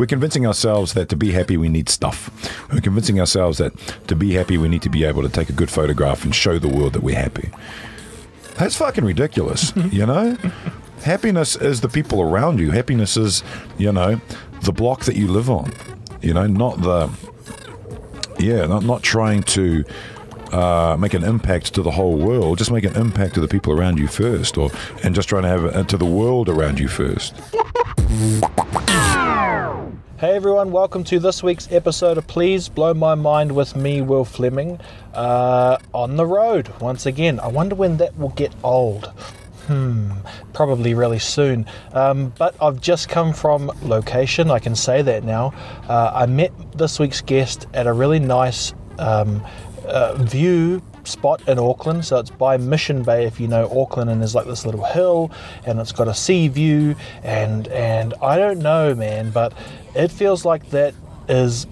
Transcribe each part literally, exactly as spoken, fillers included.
We're convincing ourselves that to be happy, we need stuff. We're convincing ourselves that to be happy, we need to be able to take a good photograph and show the world that we're happy. That's fucking ridiculous, you know? Happiness is the people around you. Happiness is, you know, the block that you live on, you know, not the, yeah, not, not trying to uh, make an impact to the whole world, just make an impact to the people around you first, or and just trying to have it to the world around you first. Hey everyone, welcome to this week's episode of Please Blow My Mind with me, Will Fleming, uh, on the road once again. I wonder when that will get old. Hmm, probably really soon. Um, but I've just come from location, I can say that now. Uh, I met this week's guest at a really nice um, uh, view spot in Auckland. So it's by Mission Bay, if you know Auckland, and there's like this little hill and it's got a sea view. And, and I don't know, man, but it feels like that is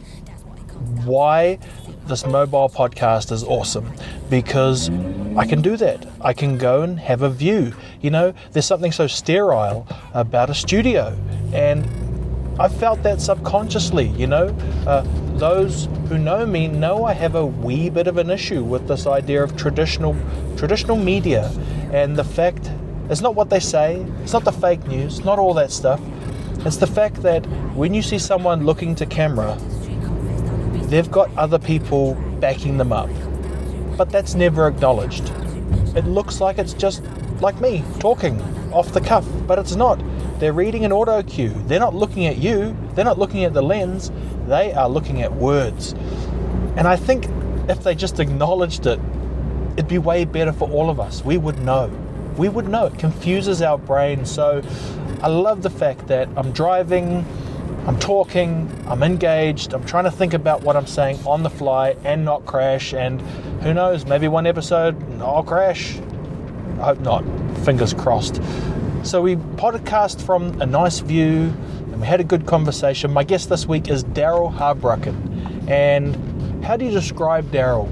why this mobile podcast is awesome, because I can do that. I can go and have a view. You know, there's something so sterile about a studio, and I felt that subconsciously, you know. Uh, those who know me know I have a wee bit of an issue with this idea of traditional traditional media, and the fact it's not what they say, it's not the fake news, not all that stuff. It's the fact that when you see someone looking to camera, they've got other people backing them up, but that's never acknowledged. It looks like it's just like me talking off the cuff, but it's not. They're reading an auto cue. They're not looking at you. They're not looking at the lens. They are looking at words. And I think if they just acknowledged it, it'd be way better for all of us. We would know. We would know. It confuses our brain. So I love the fact that I'm driving, I'm talking, I'm engaged, I'm trying to think about what I'm saying on the fly and not crash, and who knows, maybe one episode I'll crash. I hope not, fingers crossed. So we podcast from a nice view and we had a good conversation. My guest this week is Daryl Harbracken. And how do you describe Daryl?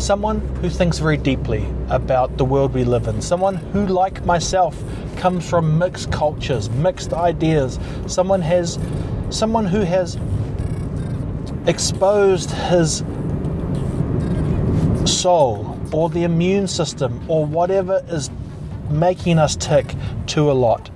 Someone who thinks very deeply about the world we live in. Someone who, like myself, comes from mixed cultures, mixed ideas. Someone has, someone who has exposed his soul or the immune system or whatever is making us tick to a lot.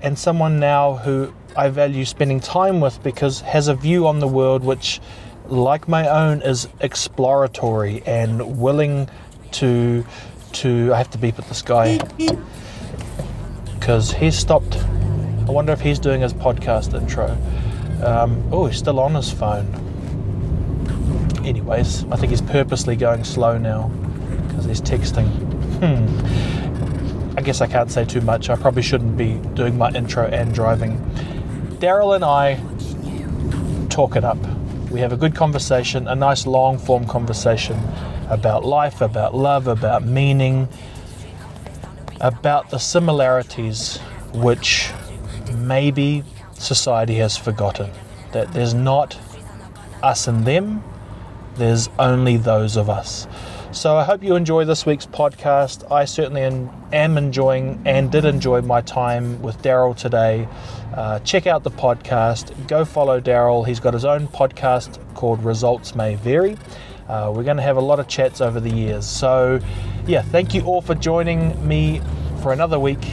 And someone now who I value spending time with because has a view on the world which, like my own, is exploratory and willing to, to I have to beep at this guy because he's stopped. I wonder if he's doing his podcast intro. Um, oh, he's still on his phone. Anyways, I think he's purposely going slow now because he's texting. Hmm. I guess I can't say too much. I probably shouldn't be doing my intro and driving. Daryl and I talk it up. We have a good conversation, a nice long form conversation about life, about love, about meaning, about the similarities which maybe society has forgotten. That there's not us and them, there's only those of us. So I hope you enjoy this week's podcast. I certainly am enjoying and did enjoy my time with Daryl today. Uh, check out the podcast. Go follow Daryl. He's got his own podcast called Results May Vary. Uh, we're going to have a lot of chats over the years. So, yeah, thank you all for joining me for another week.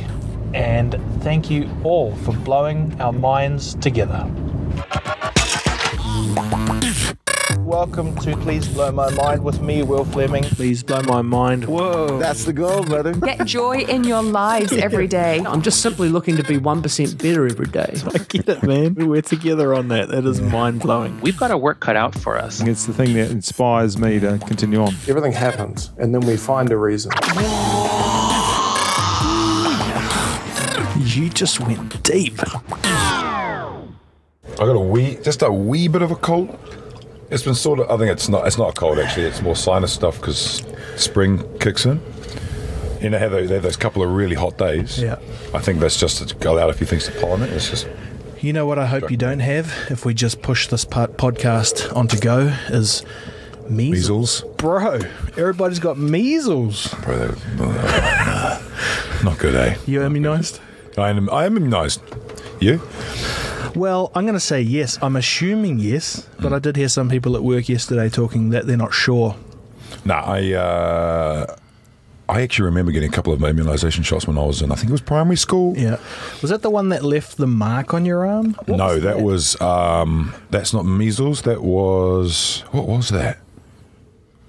And thank you all for blowing our minds together. Welcome to Please Blow My Mind with me, Will Fleming. Please blow my mind. Whoa. That's the goal, brother. Get joy in your lives yeah. every day. I'm just simply looking to be one percent better every day. I get it, man. We're together on that. That is yeah. mind-blowing. We've got our work cut out for us. It's the thing that inspires me to continue on. Everything happens, and then we find a reason. You just went deep. I got a wee, just a wee bit of a cold. It's been sort of, I think it's not It's not a cold actually, it's more sinus stuff because spring kicks in. You know how they, they have those couple of really hot days? Yeah. I think that's just, it's got out a few things to pollinate. It's just... You know what I hope you don't have if we just push this part, podcast onto go is measles. measles. Bro, everybody's got measles. Bro, that, that, that, not good, eh? You're immunised? I am, I am immunised. You? Well, I'm going to say yes. I'm assuming yes, but mm. I did hear some people at work yesterday talking that they're not sure. No, nah, I uh, I actually remember getting a couple of immunisation shots when I was in, I think it was primary school. Yeah. Was that the one that left the mark on your arm? What no, was that? that was, um, that's not measles. That was, what was that?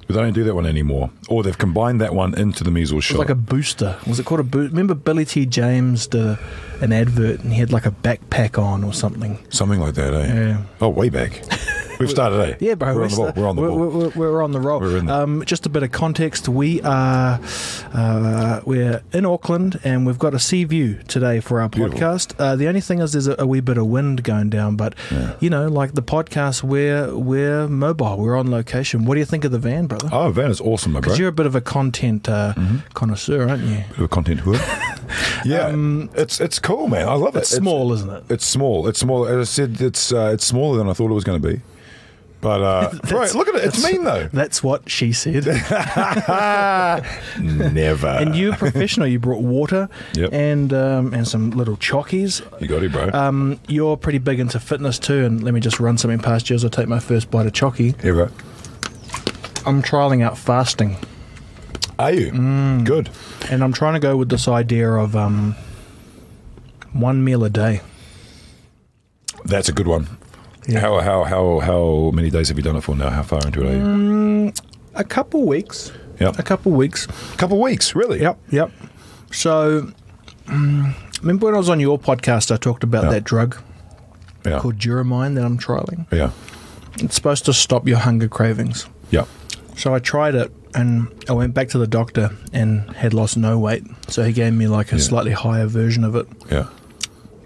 But they don't do that one anymore. Or they've combined that one into the measles shot. It was like a booster. Was it called a booster? Remember Billy T. James did an advert and he had like a backpack on or something. Something like that, eh? Yeah. Oh, way back. We've started, eh? Yeah, bro. We're, we're, on, the st- we're on the ball. We're on the ball. We're on the roll. We're in the- um, just a bit of context. We are uh, we're in Auckland and we've got a sea view today for our Beautiful. podcast. Uh, the only thing is there's a, a wee bit of wind going down, but yeah. you know, like the podcast, we're we're mobile. We're on location. What do you think of the van, brother? Oh, van is awesome, my bro. Because you're a bit of a content uh, mm-hmm. connoisseur, aren't you? A bit of a content whore. Yeah, um, it's it's cool, man. I love it. It's small, it's, isn't it? It's small. It's small. As I said, it's uh, it's smaller than I thought it was going to be. But, uh, right, look at it. It's mean, though. That's what she said. Never. And you're a professional. You brought water yep. and um, and some little chockies. You got it, bro. Um, you're pretty big into fitness, too. And let me just run something past you as I take my first bite of chockie. Yeah, right. I'm trialling out fasting. Are you? Mm. Good. And I'm trying to go with this idea of um, one meal a day. That's a good one. Yeah. How how how how many days have you done it for now? How far into it are you? Um, a couple weeks. Yep. A couple weeks. A couple weeks, really? Yep, yep. So, um, remember when I was on your podcast, I talked about yeah. that drug yeah. called Duramine that I'm trialing? Yeah. It's supposed to stop your hunger cravings. Yep. So I tried it, and I went back to the doctor and had lost no weight. So he gave me like a yeah. slightly higher version of it. Yeah.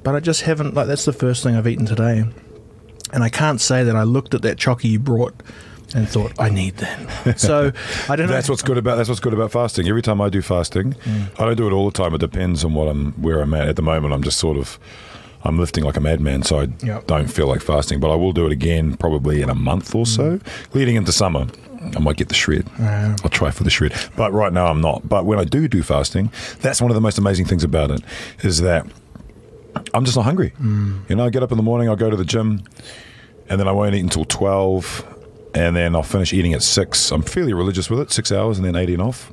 But I just haven't, like that's the first thing I've eaten today. And I can't say that I looked at that chocky you brought and thought, I need that. So I don't know. That's what's good about that's what's good about fasting. Every time I do fasting, mm. I don't do it all the time. It depends on what I'm where I'm at. At the moment, I'm just sort of I'm lifting like a madman, so I yep. don't feel like fasting. But I will do it again probably in a month or so, mm. leading into summer. I might get the shred. Yeah. I'll try for the shred. But right now, I'm not. But when I do do fasting, that's one of the most amazing things about it is that I'm just not hungry. Mm. You know, I get up in the morning, I'll go to the gym, and then I won't eat until twelve, and then I'll finish eating at six. I'm fairly religious with it, six hours, and then eighteen off.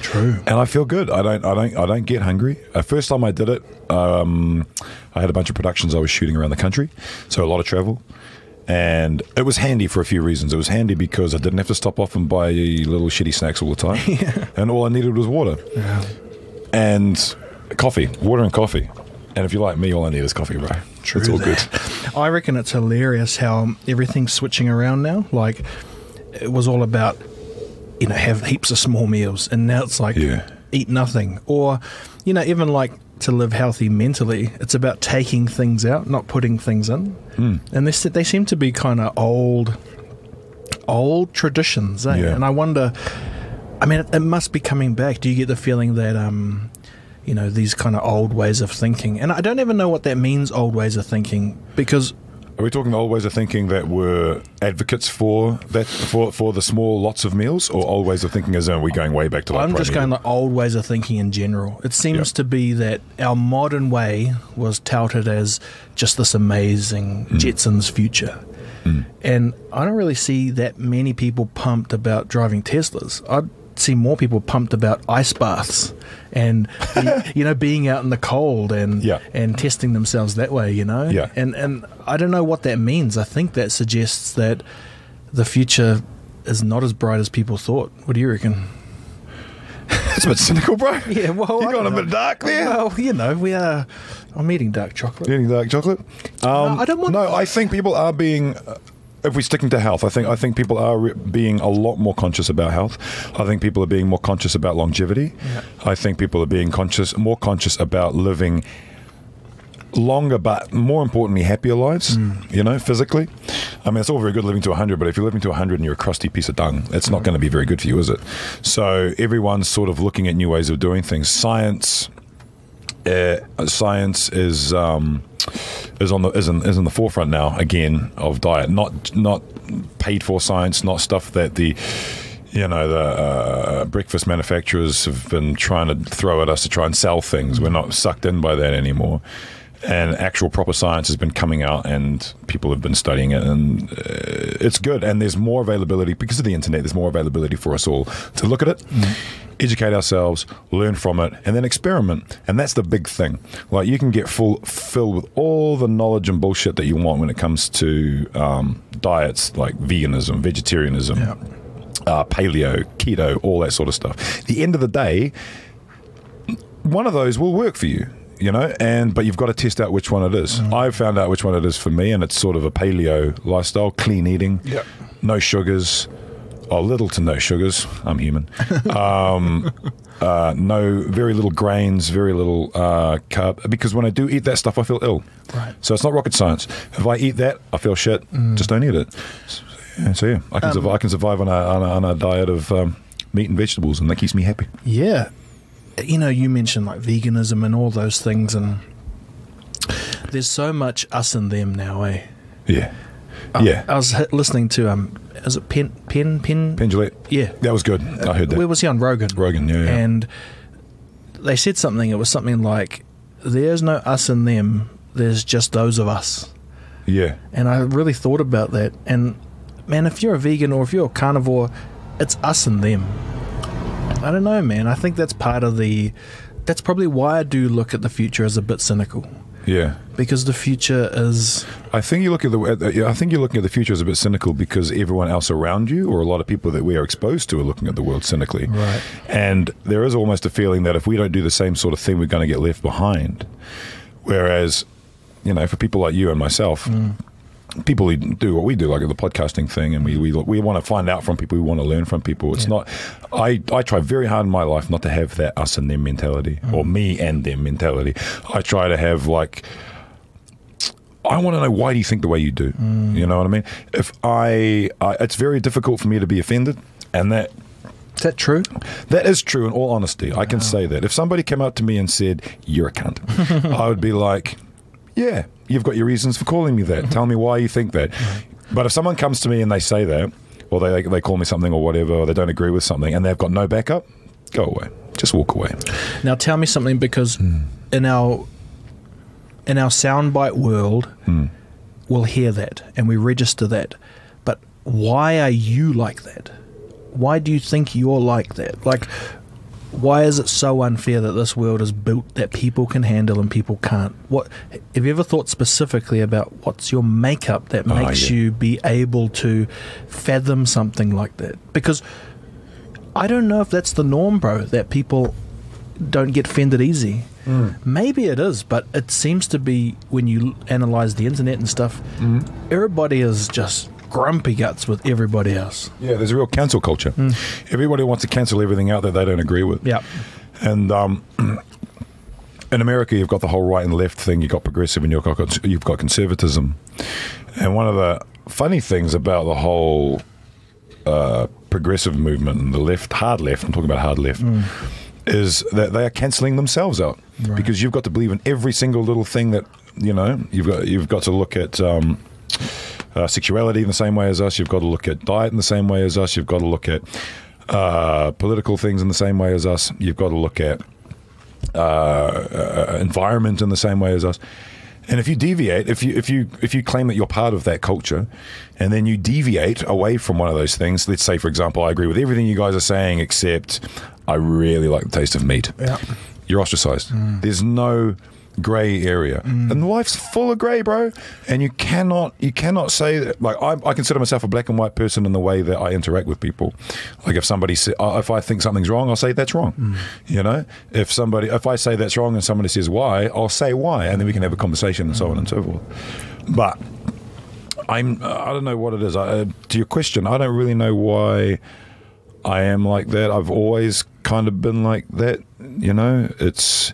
True. And I feel good. I don't I don't, I don't get hungry. The first time I did it, um, I had a bunch of productions I was shooting around the country, so a lot of travel. And it was handy for a few reasons. It was handy because I didn't have to stop off and buy little shitty snacks all the time, yeah. and all I needed was water. Yeah. And coffee, water and coffee. And if you're like me, all I need is coffee, bro. True. It's all good. I reckon it's hilarious how everything's switching around now. Like, it was all about, you know, have heaps of small meals. And now it's like, yeah. eat nothing. Or, you know, even like to live healthy mentally, it's about taking things out, not putting things in. Mm. And they, they seem to be kind of old, old traditions, eh? Yeah. And I wonder, I mean, it, it must be coming back. Do you get the feeling that... um you know, these kind of old ways of thinking. And I don't even know what that means, old ways of thinking, because... Are we talking old ways of thinking that were advocates for that for, for the small lots of meals, or old ways of thinking as in we're going way back to like... I'm just going like old ways of thinking in general. It seems yep. to be that our modern way was touted as just this amazing mm. Jetsons future. Mm. And I don't really see that many people pumped about driving Teslas. I'd see more people pumped about ice baths and you know being out in the cold and yeah. and testing themselves that way, you know yeah. and and I don't know what that means. I think that suggests that the future is not as bright as people thought. What do you reckon? That's a bit cynical, bro. Yeah, well, you got a bit dark there. Well, you know, we are. I'm eating dark chocolate. You're eating dark chocolate. Um, no, I don't want. No, to... I think people are being. Uh, If we're sticking to health, I think I think people are re- being a lot more conscious about health. I think people are being more conscious about longevity. Yeah. I think people are being conscious, more conscious about living longer, but more importantly, happier lives, mm. you know, physically. I mean, it's all very good living to one hundred, but if you're living to one hundred and you're a crusty piece of dung, it's not mm. going to be very good for you, is it? So everyone's sort of looking at new ways of doing things. Science, uh, science is... Um, Is on the is in, is in the forefront now again of diet, not not paid for science, not stuff that the you know the uh, breakfast manufacturers have been trying to throw at us to try and sell things. We're not sucked in by that anymore. and actual proper science has been coming out and people have been studying it, and uh, it's good. And there's more availability because of the internet. There's more availability for us all to look at it, mm-hmm. educate ourselves, learn from it, and then experiment. And that's the big thing. Like, you can get full filled with all the knowledge and bullshit that you want when it comes to um, diets, like veganism, vegetarianism, yeah. uh, paleo, keto, all that sort of stuff. At the end of the day, one of those will work for you. You know, and but you've got to test out which one it is. Mm. I've found out which one it is for me, and it's sort of a paleo lifestyle, clean eating, yep. no sugars, or little to no sugars. I'm human. um, uh, no, very little grains, very little uh, carb. Because when I do eat that stuff, I feel ill. Right. So it's not rocket science. If I eat that, I feel shit. Mm. Just don't eat it. So yeah, so, yeah I can um, survive. I can survive on a on a, on a diet of um, meat and vegetables, and that keeps me happy. Yeah. You know, you mentioned like veganism and all those things, and there's so much us and them now, eh? Yeah, I, yeah. I was listening to um, is it Penn Penn Penn Penn Jillette? Yeah, that was good. I heard that. Where was he on Rogan? Rogan, yeah, yeah. And they said something. It was something like, "There's no us and them. There's just those of us." Yeah. And I really thought about that. And man, if you're a vegan or if you're a carnivore, it's us and them. I don't know, man. I think that's part of the... That's probably why I do look at the future as a bit cynical. Yeah. Because the future is... I think you look at the... I think you're looking at the future as a bit cynical because everyone else around you, or a lot of people that we are exposed to, are looking at the world cynically. Right. And there is almost a feeling that if we don't do the same sort of thing, we're going to get left behind. Whereas, you know, for people like you and myself... Mm. People who do what we do, like the podcasting thing, and we we, we want to find out from people, we want to learn from people. It's yeah. not, I, I try very hard in my life not to have that us and them mentality, mm. or me and them mentality. I try to have like, I want to know, why do you think the way you do? Mm. You know what I mean? If I, I, it's very difficult for me to be offended, and that. Is that true? That is true, in all honesty. Wow. I can say that. If somebody came up to me and said, "You're a cunt," I would be like, yeah, you've got your reasons for calling me that. Tell me why you think that. But if someone comes to me and they say that, or they they call me something or whatever, or they don't agree with something, and they've got no backup, go away. Just walk away. Now tell me something, because mm. in our in our soundbite world, mm. we'll hear that and we register that. But why are you like that? Why do you think you're like that? Like, why is it so unfair that this world is built that people can handle and people can't? What have you ever thought specifically about what's your makeup that makes oh, yeah. you be able to fathom something like that? Because I don't know if that's the norm, bro, that people don't get offended easy. Mm. Maybe it is, but it seems to be, when you analyse the internet and stuff, mm. everybody is just... grumpy guts with everybody else. Yeah, there's a real cancel culture. Mm. Everybody wants to cancel everything out that they don't agree with. Yeah. And um, in America, you've got the whole right and left thing. You've got progressive and you've got, you've got conservatism. And one of the funny things about the whole uh, progressive movement and the left, hard left, I'm talking about hard left, mm. is that they are cancelling themselves out. Right. Because you've got to believe in every single little thing that, you know, you've got, you've got to look at... Um, Uh, sexuality in the same way as us. You've got to look at diet in the same way as us. You've got to look at uh, political things in the same way as us. You've got to look at uh, uh, environment in the same way as us. And if you deviate, if you if you if you claim that you're part of that culture, and then you deviate away from one of those things, let's say, for example, I agree with everything you guys are saying except I really like the taste of meat. Yeah. You're ostracized. Mm. There's no grey area, mm. and life's full of grey, bro. And you cannot, you cannot say that. Like I, I consider myself a black and white person in the way that I interact with people. Like if somebody, say, if I think something's wrong, I'll say that's wrong. Mm. You know, if somebody, if I say that's wrong, and somebody says why, I'll say why, and then we can have a conversation and mm. so on and so forth. But I'm, I don't know what it is. I, uh, to your question, I don't really know why I am like that. I've always kind of been like that. You know, it's.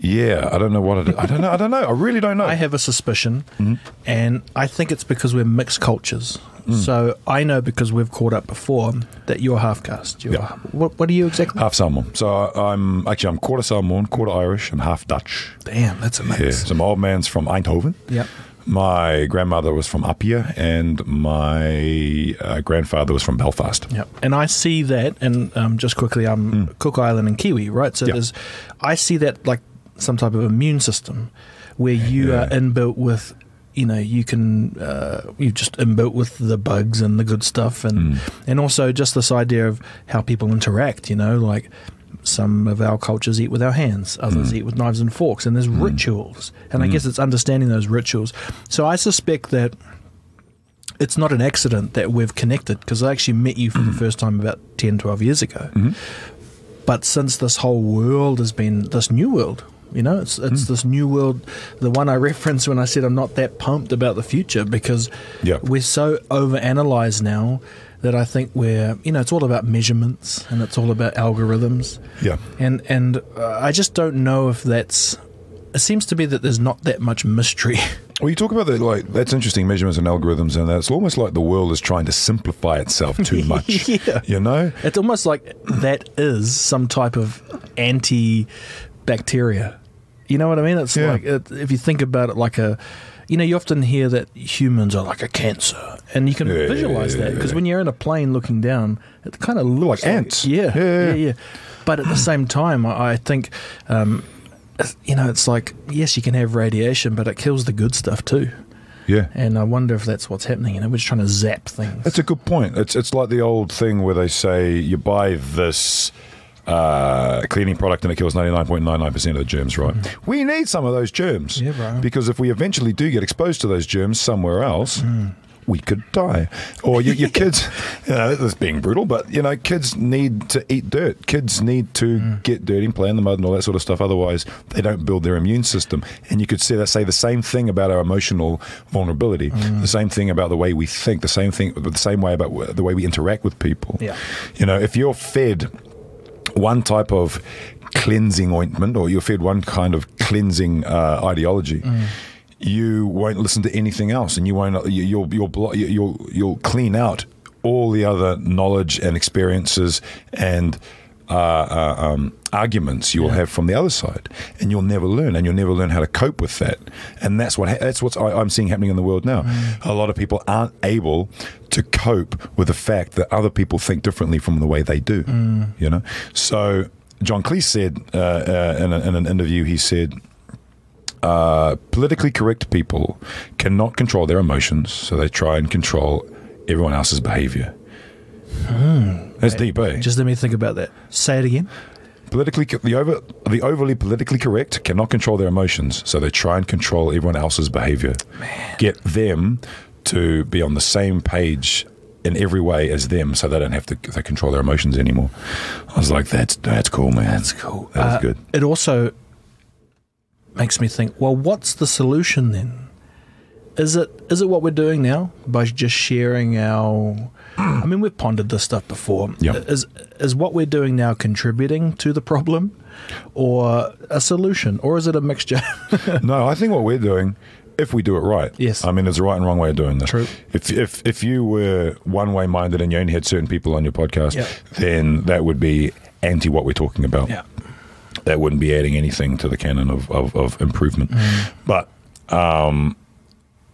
Yeah, I don't know what it is. I don't know. I don't know. I really don't know. I have a suspicion, mm-hmm. and I think it's because we're mixed cultures. Mm. So I know, because we've caught up before, that you're half caste. You're yeah. what, what are you exactly? Half Samoan. So I, I'm actually I'm quarter Samoan, quarter Irish, and half Dutch. Damn, that's amazing. Yeah. So my old man's from Eindhoven. Yeah. My grandmother was from Apia, and my uh, grandfather was from Belfast. Yeah, and I see that, and um, just quickly, I'm um, mm. Cook Island and Kiwi, right? So yep. there's, I see that like. some type of immune system where you yeah. are inbuilt with, you know, you can, uh, you've just inbuilt with the bugs and the good stuff. And, mm. and also just this idea of how people interact, you know, like some of our cultures eat with our hands, others mm. eat with knives and forks, and there's mm. rituals. And mm. I guess it's understanding those rituals. So I suspect that it's not an accident that we've connected, because I actually met you for the first time about ten, twelve years ago. Mm-hmm. But since this whole world has been this new world, you know, it's it's mm. this new world, the one I referenced when I said I'm not that pumped about the future, because yep. we're so overanalyzed now that I think we're, you know, it's all about measurements and it's all about algorithms. Yeah. And, and uh, I just don't know if that's, it seems to be that there's not that much mystery. Well, you talk about that, like, that's interesting, measurements and algorithms, and that's almost like the world is trying to simplify itself too much. yeah. You know? It's almost like that is some type of anti-bacteria. You know what I mean? It's yeah. like, it, if you think about it like a, you know, you often hear that humans are like a cancer, and you can yeah, visualize yeah, that, because yeah. when you're in a plane looking down, it kind of looks like, like ants. Yeah, yeah, yeah, yeah. But at the same time, I, I think... Um, you know, it's like, yes, you can have radiation, but it kills the good stuff too. Yeah. And I wonder if that's what's happening. You know, we're just trying to zap things. That's a good point. It's it's like the old thing where they say you buy this uh, cleaning product and it kills ninety-nine point nine nine percent of the germs, right? Mm. We need some of those germs. Yeah, bro. Because if we eventually do get exposed to those germs somewhere else... Mm. we could die. Or your, your kids, you know, this is being brutal, but, you know, kids need to eat dirt. Kids need to mm. get dirty and play in the mud and all that sort of stuff. Otherwise, they don't build their immune system. And you could say, say the same thing about our emotional vulnerability, mm. the same thing about the way we think, the same thing, the same way about the way we interact with people. Yeah. You know, if you're fed one type of cleansing ointment or you're fed one kind of cleansing uh, ideology, mm. you won't listen to anything else, and you won't. You, you'll you'll you'll you'll clean out all the other knowledge and experiences and uh, uh, um, arguments you'll yeah. have from the other side, and you'll never learn, and you'll never learn how to cope with that. And that's what ha- that's what I'm seeing happening in the world now. Mm. A lot of people aren't able to cope with the fact that other people think differently from the way they do. Mm. You know, so John Cleese said uh, uh, in, a, in an interview, he said. Uh, politically correct people cannot control their emotions, so they try and control everyone else's behavior. Mm. That's hey, deep, eh? Just let me think about that. Say it again. Politically, the over, the overly politically correct cannot control their emotions, so they try and control everyone else's behavior. Man. Get them to be on the same page in every way as them, so they don't have to they control their emotions anymore. I was like, that's that's cool, man. That's cool. That's uh, good. It also makes me think, well, what's the solution then? Is it is it what we're doing now by just sharing our... I mean, we've pondered this stuff before. Yep. Is is what we're doing now contributing to the problem or a solution? Or is it a mixture? No, I think what we're doing, if we do it right. Yes. I mean, there's a right and wrong way of doing this. True. If if, if you were one-way minded and you only had certain people on your podcast, yep. then that would be anti what we're talking about. Yeah. That wouldn't be adding anything to the canon of, of, of improvement. Mm. But um,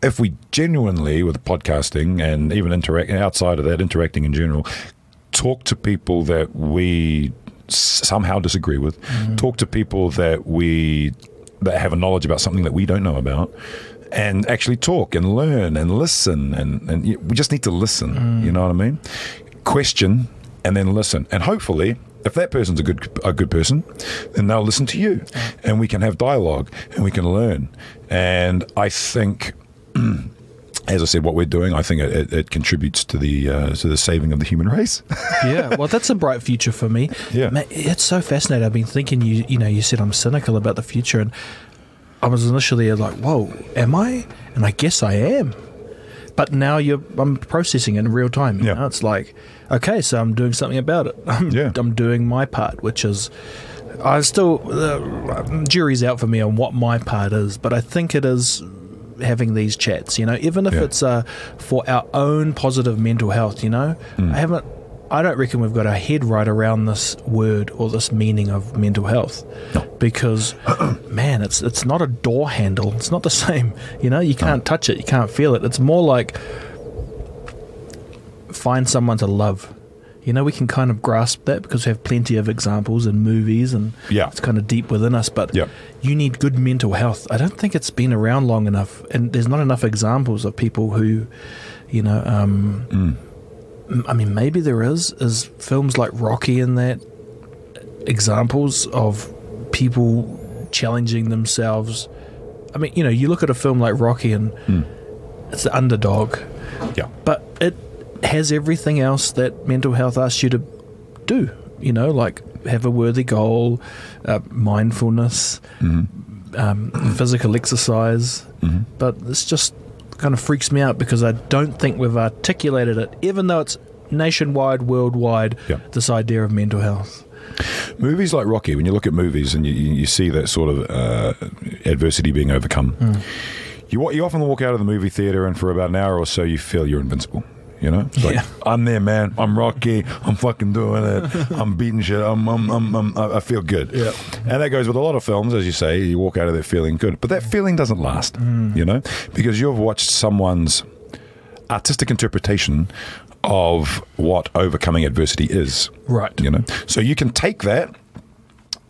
if we genuinely, with podcasting and even interact, outside of that, interacting in general, talk to people that we somehow disagree with, mm. talk to people that we that have a knowledge about something that we don't know about, and actually talk and learn and listen. And, and we just need to listen, mm. you know what I mean? Question and then listen. And hopefully... if that person's a good a good person, then they'll listen to you, and we can have dialogue, and we can learn. And I think, as I said, what we're doing, I think it, it, it contributes to the uh, to the saving of the human race. Yeah, well, that's a bright future for me. Yeah, man, it's so fascinating. I've been thinking, you you know, you said I'm cynical about the future, and I was initially like, whoa, am I? And I guess I am. But now you're, I'm processing it in real time. You yeah. know? It's like, okay, so I'm doing something about it. I'm, yeah. I'm doing my part, which is, I still, the jury's out for me on what my part is, but I think it is having these chats, you know, even if yeah. it's uh, for our own positive mental health, you know, mm. I haven't, I don't reckon we've got our head right around this word or this meaning of mental health, no. because man, it's it's not a door handle. It's not the same. You know, you can't no. touch it. You can't feel it. It's more like find someone to love. you know, we can kind of grasp that because we have plenty of examples in movies and yeah. it's kind of deep within us. But yeah. you need good mental health. I don't think it's been around long enough, and there's not enough examples of people who, you know, um, mm. I mean, maybe there is, is films like Rocky and that, examples of people challenging themselves. I mean, you know, you look at a film like Rocky and mm. it's the underdog. Yeah. But it has everything else that mental health asks you to do, you know, like have a worthy goal, uh, mindfulness, mm-hmm. um, physical exercise. Mm-hmm. But it's just kind of freaks me out because I don't think we've articulated it, even though it's nationwide, worldwide, yeah. this idea of mental health. Movies like Rocky, when you look at movies and you, you see that sort of uh, adversity being overcome, mm. you you often walk out of the movie theater and for about an hour or so you feel you're invincible. You know, it's like, yeah. I'm there, man. I'm Rocky. I'm fucking doing it. I'm beating shit. I'm, I'm, I'm, I'm, I feel good. Yeah. And that goes with a lot of films, as you say. You walk out of there feeling good, but that feeling doesn't last. Mm. You know, because you've watched someone's artistic interpretation of what overcoming adversity is. Right. You know, so you can take that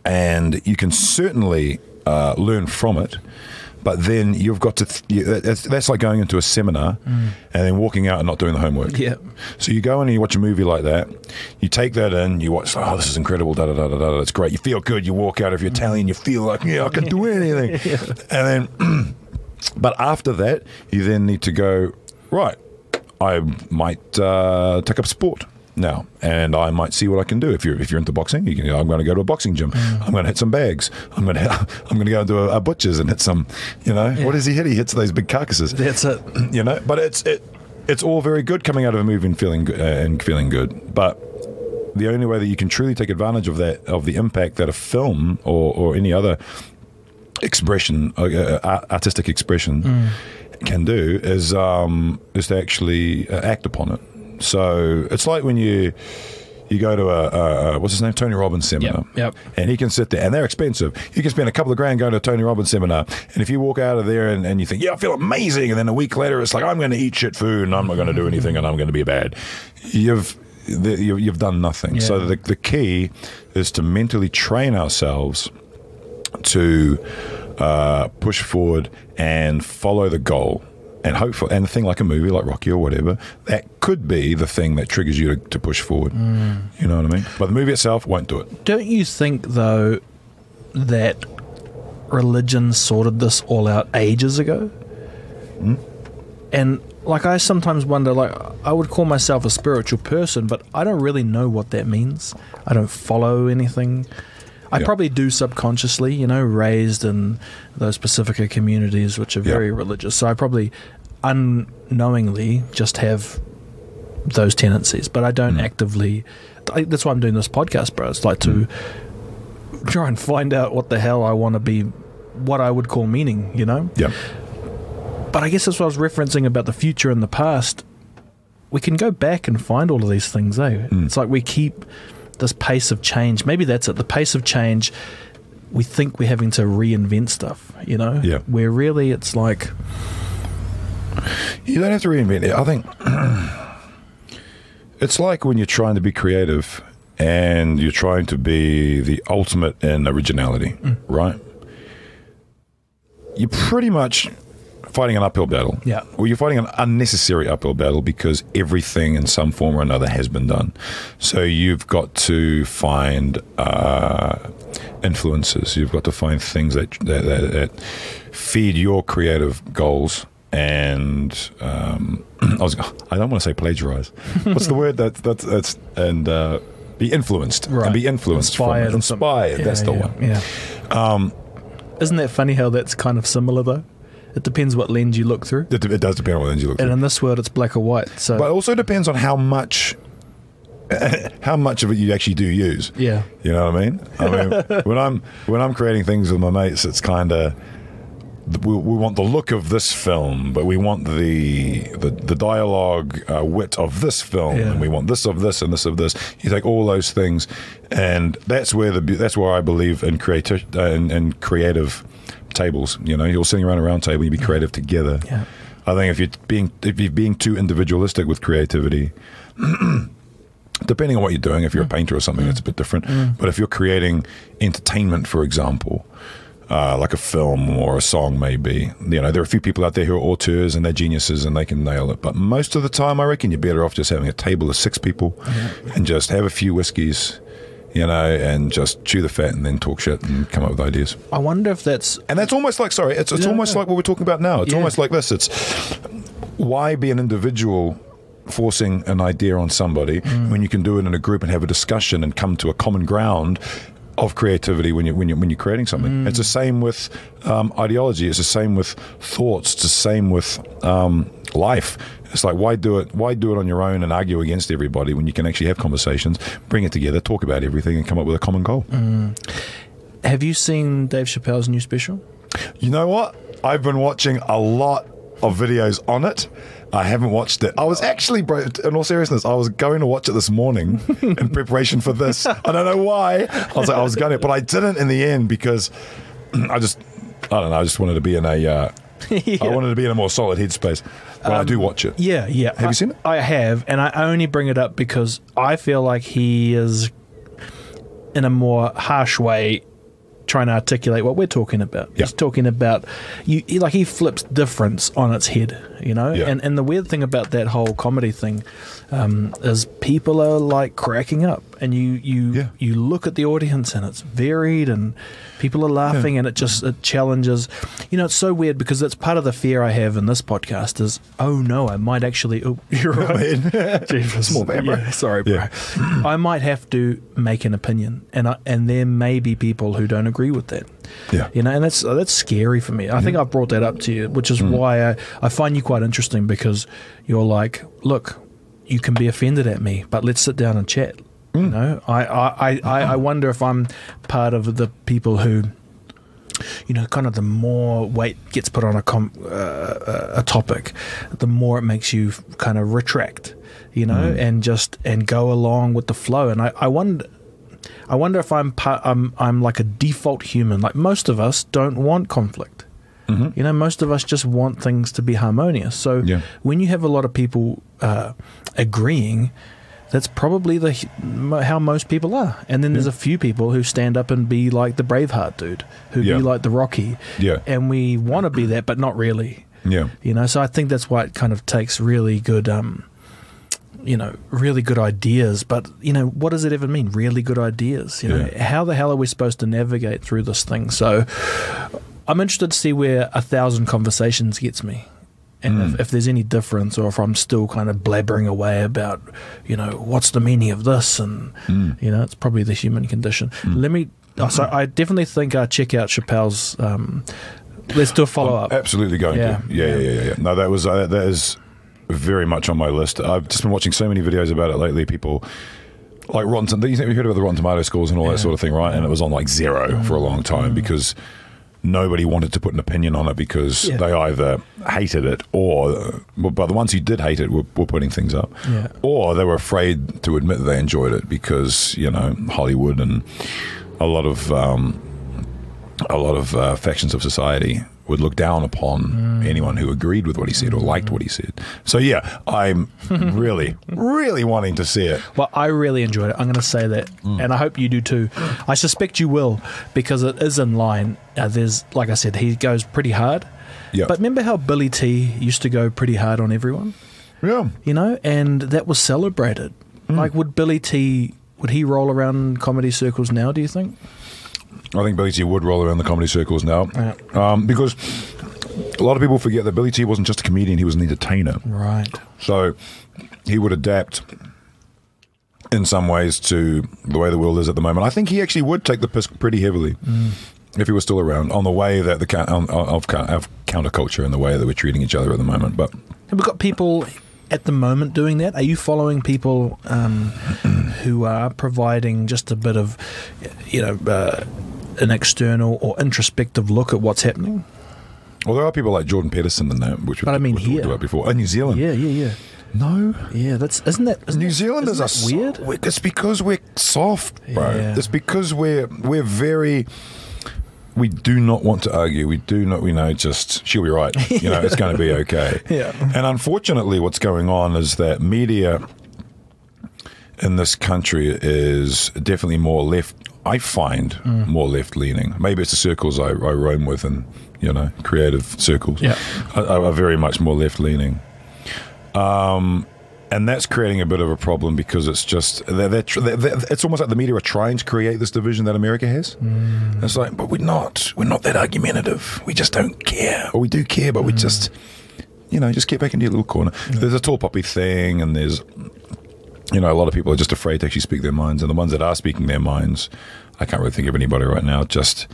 and you can certainly uh, learn from it, but then you've got to, th- that's like going into a seminar mm. and then walking out and not doing the homework. Yeah. So you go in and you watch a movie like that, you take that in, you watch, oh, this is incredible, da da da da da, it's great. You feel good, you walk out, if you're Italian, you feel like, yeah, I can do anything. yeah. And then, but after that, you then need to go, right, I might uh, take up sport now, and I might see what I can do. If you're if you're into boxing, you can. You know, I'm going to go to a boxing gym. Mm. I'm going to hit some bags. I'm going to I'm going to go into a, a butcher's and hit some. You know, yeah. What does he hit? He hits those big carcasses. That's it. You know, but it's it it's all very good coming out of a movie and feeling good, uh, and feeling good. But the only way that you can truly take advantage of that, of the impact that a film or or any other expression, uh, artistic expression. Mm. can do is um, is to actually uh, act upon it. So it's like when you you go to a, a what's his name, Tony Robbins seminar, yep, yep. and he can sit there, and they're expensive. You can spend a couple of grand going to a Tony Robbins seminar, and if you walk out of there and, and you think, yeah, I feel amazing, and then a week later it's like, I'm going to eat shit food and I'm not going to do anything and I'm going to be bad. You've the, you, you've done nothing. Yeah. So the the key is to mentally train ourselves to uh, push forward and follow the goal, and hopeful, and the thing like a movie like Rocky or whatever, that could be the thing that triggers you to, to push forward. Mm. You know what I mean? But the movie itself won't do it. Don't you think though that religion sorted this all out ages ago? Mm. And like I sometimes wonder, like I would call myself a spiritual person, but I don't really know what that means. I don't follow anything. I yep. probably do subconsciously, you know, raised in those Pacifica communities, which are very yep. religious. So I probably unknowingly just have those tendencies, but I don't mm. actively. I, that's why I'm doing this podcast, bro. It's like to mm. try and find out what the hell I want to be, what I would call meaning, you know? Yeah. But I guess that's what I was referencing about the future and the past. We can go back and find all of these things, eh? Mm. It's like we keep this pace of change, maybe that's it, the pace of change, we think we're having to reinvent stuff, you know? Yeah. Where really it's like... You don't have to reinvent it. I think it's like when you're trying to be creative and you're trying to be the ultimate in originality, mm. right? You're pretty much fighting an uphill battle. Yeah. Well, you're fighting an unnecessary uphill battle because everything in some form or another has been done. So you've got to find uh, influences. You've got to find things that that, that, that feed your creative goals. And um, I was I don't want to say plagiarize. What's the word that that's that's and uh, be influenced right. and be influenced inspired from inspired. Yeah, that's the yeah, one. Yeah. Um, Isn't that funny how that's kind of similar though? It depends what lens you look through. It, it does depend on what lens you look and through. And in this world, it's black or white. So, but it also depends on how much, how much of it you actually do use. Yeah, you know what I mean. I mean, when I'm when I'm creating things with my mates, it's kind of we, we want the look of this film, but we want the the, the dialogue uh, wit of this film, yeah. and we want this of this and this of this. You take all those things, and that's where the that's where I believe in creative uh, in, in creative. Tables, you know, you're sitting around a round table, you be creative together. Yeah. I think if you're being if you're being too individualistic with creativity, depending on what you're doing, if you're mm. a painter or something, mm. it's a bit different. Mm. But if you're creating entertainment, for example, uh, like a film or a song maybe, you know, there are a few people out there who are auteurs and they're geniuses and they can nail it. But most of the time, I reckon you're better off just having a table of six people mm. and just have a few whiskeys, you know, and just chew the fat and then talk shit and come up with ideas. I wonder if that's... And that's almost like, sorry, it's it's yeah. almost like what we're talking about now. It's yeah. almost like this. It's why be an individual forcing an idea on somebody mm. when you can do it in a group and have a discussion and come to a common ground of creativity when you when you when you're creating something. Mm. It's the same with um, ideology. It's the same with thoughts. It's the same with um, life. It's like why do it why do it on your own and argue against everybody when you can actually have conversations, bring it together, talk about everything, and come up with a common goal. Mm. Have you seen Dave Chappelle's new special? You know what? I've been watching a lot of videos on it. I haven't watched it. I was actually, bro, in all seriousness, I was going to watch it this morning in preparation for this. I don't know why. I was like, I was going to, but I didn't in the end because I just, I don't know, I just wanted to be in a, uh, yeah. I wanted to be in a more solid headspace. But um, I do watch it. Yeah, yeah. Have I, you seen it? I have, and I only bring it up because I feel like he is, in a more harsh way, trying to articulate what we're talking about. Yeah. He's talking about you, he, like he flips difference on its head, you know. Yeah. And and the weird thing about that whole comedy thing um, is people are like cracking up, and you you yeah. you look at the audience and it's varied, and people are laughing, yeah. and it just it challenges. You know, it's so weird because that's part of the fear I have in this podcast is oh no, I might actually. Oh, you're right. Jesus, small band, bro. Yeah, sorry, yeah. bro. I might have to make an opinion, and I, and there may be people who don't agree. agree with that, yeah, you know, and that's that's scary for me. I yeah. think I brought that up to you, which is mm. why I, I find you quite interesting, because you're like, look, you can be offended at me, but let's sit down and chat. Mm. You know, I I, I, I I wonder if I'm part of the people who, you know, kind of the more weight gets put on a com, uh, a topic, the more it makes you kind of retract, you know, mm. and just and go along with the flow. And I I wonder. I wonder if I'm part, I'm I'm like a default human. Like most of us don't want conflict. Mm-hmm. You know, most of us just want things to be harmonious. So yeah. when you have a lot of people uh, agreeing, that's probably the how most people are. And then yeah. there's a few people who stand up and be like the Braveheart dude, who yeah. be like the Rocky. Yeah. And we want to be that, but not really. Yeah. You know, so I think that's why it kind of takes really good... Um, you know, really good ideas, but, you know, what does it ever mean, really good ideas? You know, yeah. how the hell are we supposed to navigate through this thing? So I'm interested to see where a thousand conversations gets me, and mm. if, if there's any difference, or if I'm still kind of blabbering away about, you know, what's the meaning of this? And, mm. you know, it's probably the human condition. Mm. Let me, oh, so I definitely think I check out Chappelle's, um, let's do a follow I'm up. Absolutely going yeah. to. Yeah, yeah, yeah, yeah, yeah. No, that was, uh, that is... very much on my list. I've just been watching so many videos about it lately. People like Rotten. You think we heard about the Rotten Tomato scores and all yeah. that sort of thing, right? And it was on like zero mm. for a long time mm. because nobody wanted to put an opinion on it because yeah. they either hated it or, but the ones who did hate it were, were putting things up, yeah. or they were afraid to admit that they enjoyed it because, you know, Hollywood and a lot of um, a lot of uh, factions of society would look down upon mm. anyone who agreed with what he said or liked what he said. So yeah, I'm really, really wanting to see it. Well, I really enjoyed it. I'm going to say that, mm. and I hope you do too. I suspect you will, because it is in line. Uh, there's, like I said, he goes pretty hard. Yep. But remember how Billy T used to go pretty hard on everyone? Yeah. You know, and that was celebrated. Mm. Like, would Billy T, would he roll around in comedy circles now, do you think? I think Billy T would roll around the comedy circles now, right. um, because a lot of people forget that Billy T wasn't just a comedian; he was an entertainer. Right. So he would adapt in some ways to the way the world is at the moment. I think he actually would take the piss pretty heavily mm. if he was still around, on the way that the on, of, of counterculture and the way that we're treating each other at the moment. But have we got people at the moment doing that? Are you following people um, who are providing just a bit of, you know? Uh, an external or introspective look at what's happening? Well, there are people like Jordan Peterson and that, which we I mean, talked about before. Oh, New Zealand. Yeah, yeah, yeah. No. Yeah, that's isn't that isn't New Zealanders that, isn't that are weird? It's because we're soft, bro. Yeah. It's because we're we're very. We do not want to argue. We do not. We know just she'll be right. You know, it's going to be okay. Yeah. And unfortunately, what's going on is that media in this country is definitely more left, I find, mm. more left-leaning. Maybe it's the circles I, I roam with and, you know, creative circles yeah. are, are very much more left-leaning. Um, and that's creating a bit of a problem because it's just, they're, they're, they're, it's almost like the media are trying to create this division that America has. Mm. It's like, but we're not. We're not that argumentative. We just don't care. Or we do care, but mm. we just, you know, just get back into your little corner. Yeah. There's a tall poppy thing and there's... You know, a lot of people are just afraid to actually speak their minds, and the ones that are speaking their minds, I can't really think of anybody right now. Just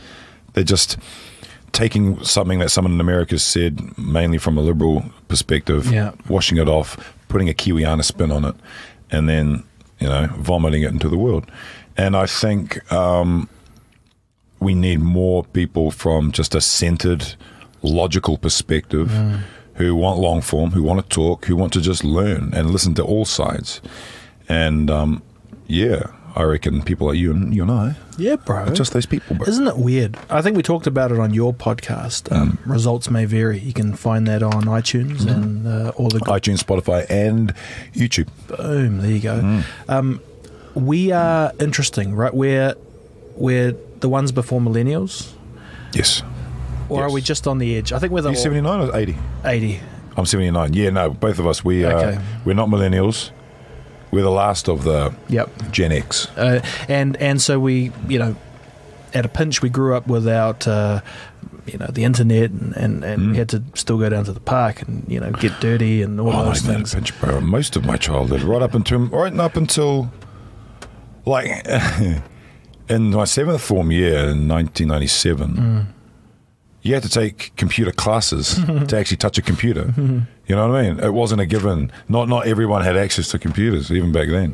they're just taking something that someone in America said, mainly from a liberal perspective, yeah. washing it off, putting a Kiwiana spin on it, and then, you know, vomiting it into the world. And I think um, we need more people from just a centered, logical perspective. Mm. Who want long form, who want to talk, who want to just learn and listen to all sides. And, um, yeah, I reckon people like you and you and I. Yeah, bro. Just those people, bro. Isn't it weird? I think we talked about it on your podcast. Um, mm. Results May Vary. You can find that on iTunes mm. and uh, all the... iTunes, Spotify, and YouTube. Boom. There you go. Mm. Um, we are interesting, right? We're, we're the ones before millennials. Yes. Or yes. are we just on the edge? I think we're the... Are you seventy-nine or eighty? eighty. I'm seventy-nine. Yeah, no, both of us. We, okay. uh, we're not millennials. We're the last of the yep. Gen X. Uh, and, and so we, you know, at a pinch, we grew up without, uh, you know, the internet and, and, and mm. we had to still go down to the park and, you know, get dirty and all oh, those man, things. Pinch, bro. Most of my childhood, right up until, right up until, like, in my seventh form year in nineteen ninety-seven, mm. you had to take computer classes to actually touch a computer. You know what I mean? It wasn't a given. Not not everyone had access to computers, even back then.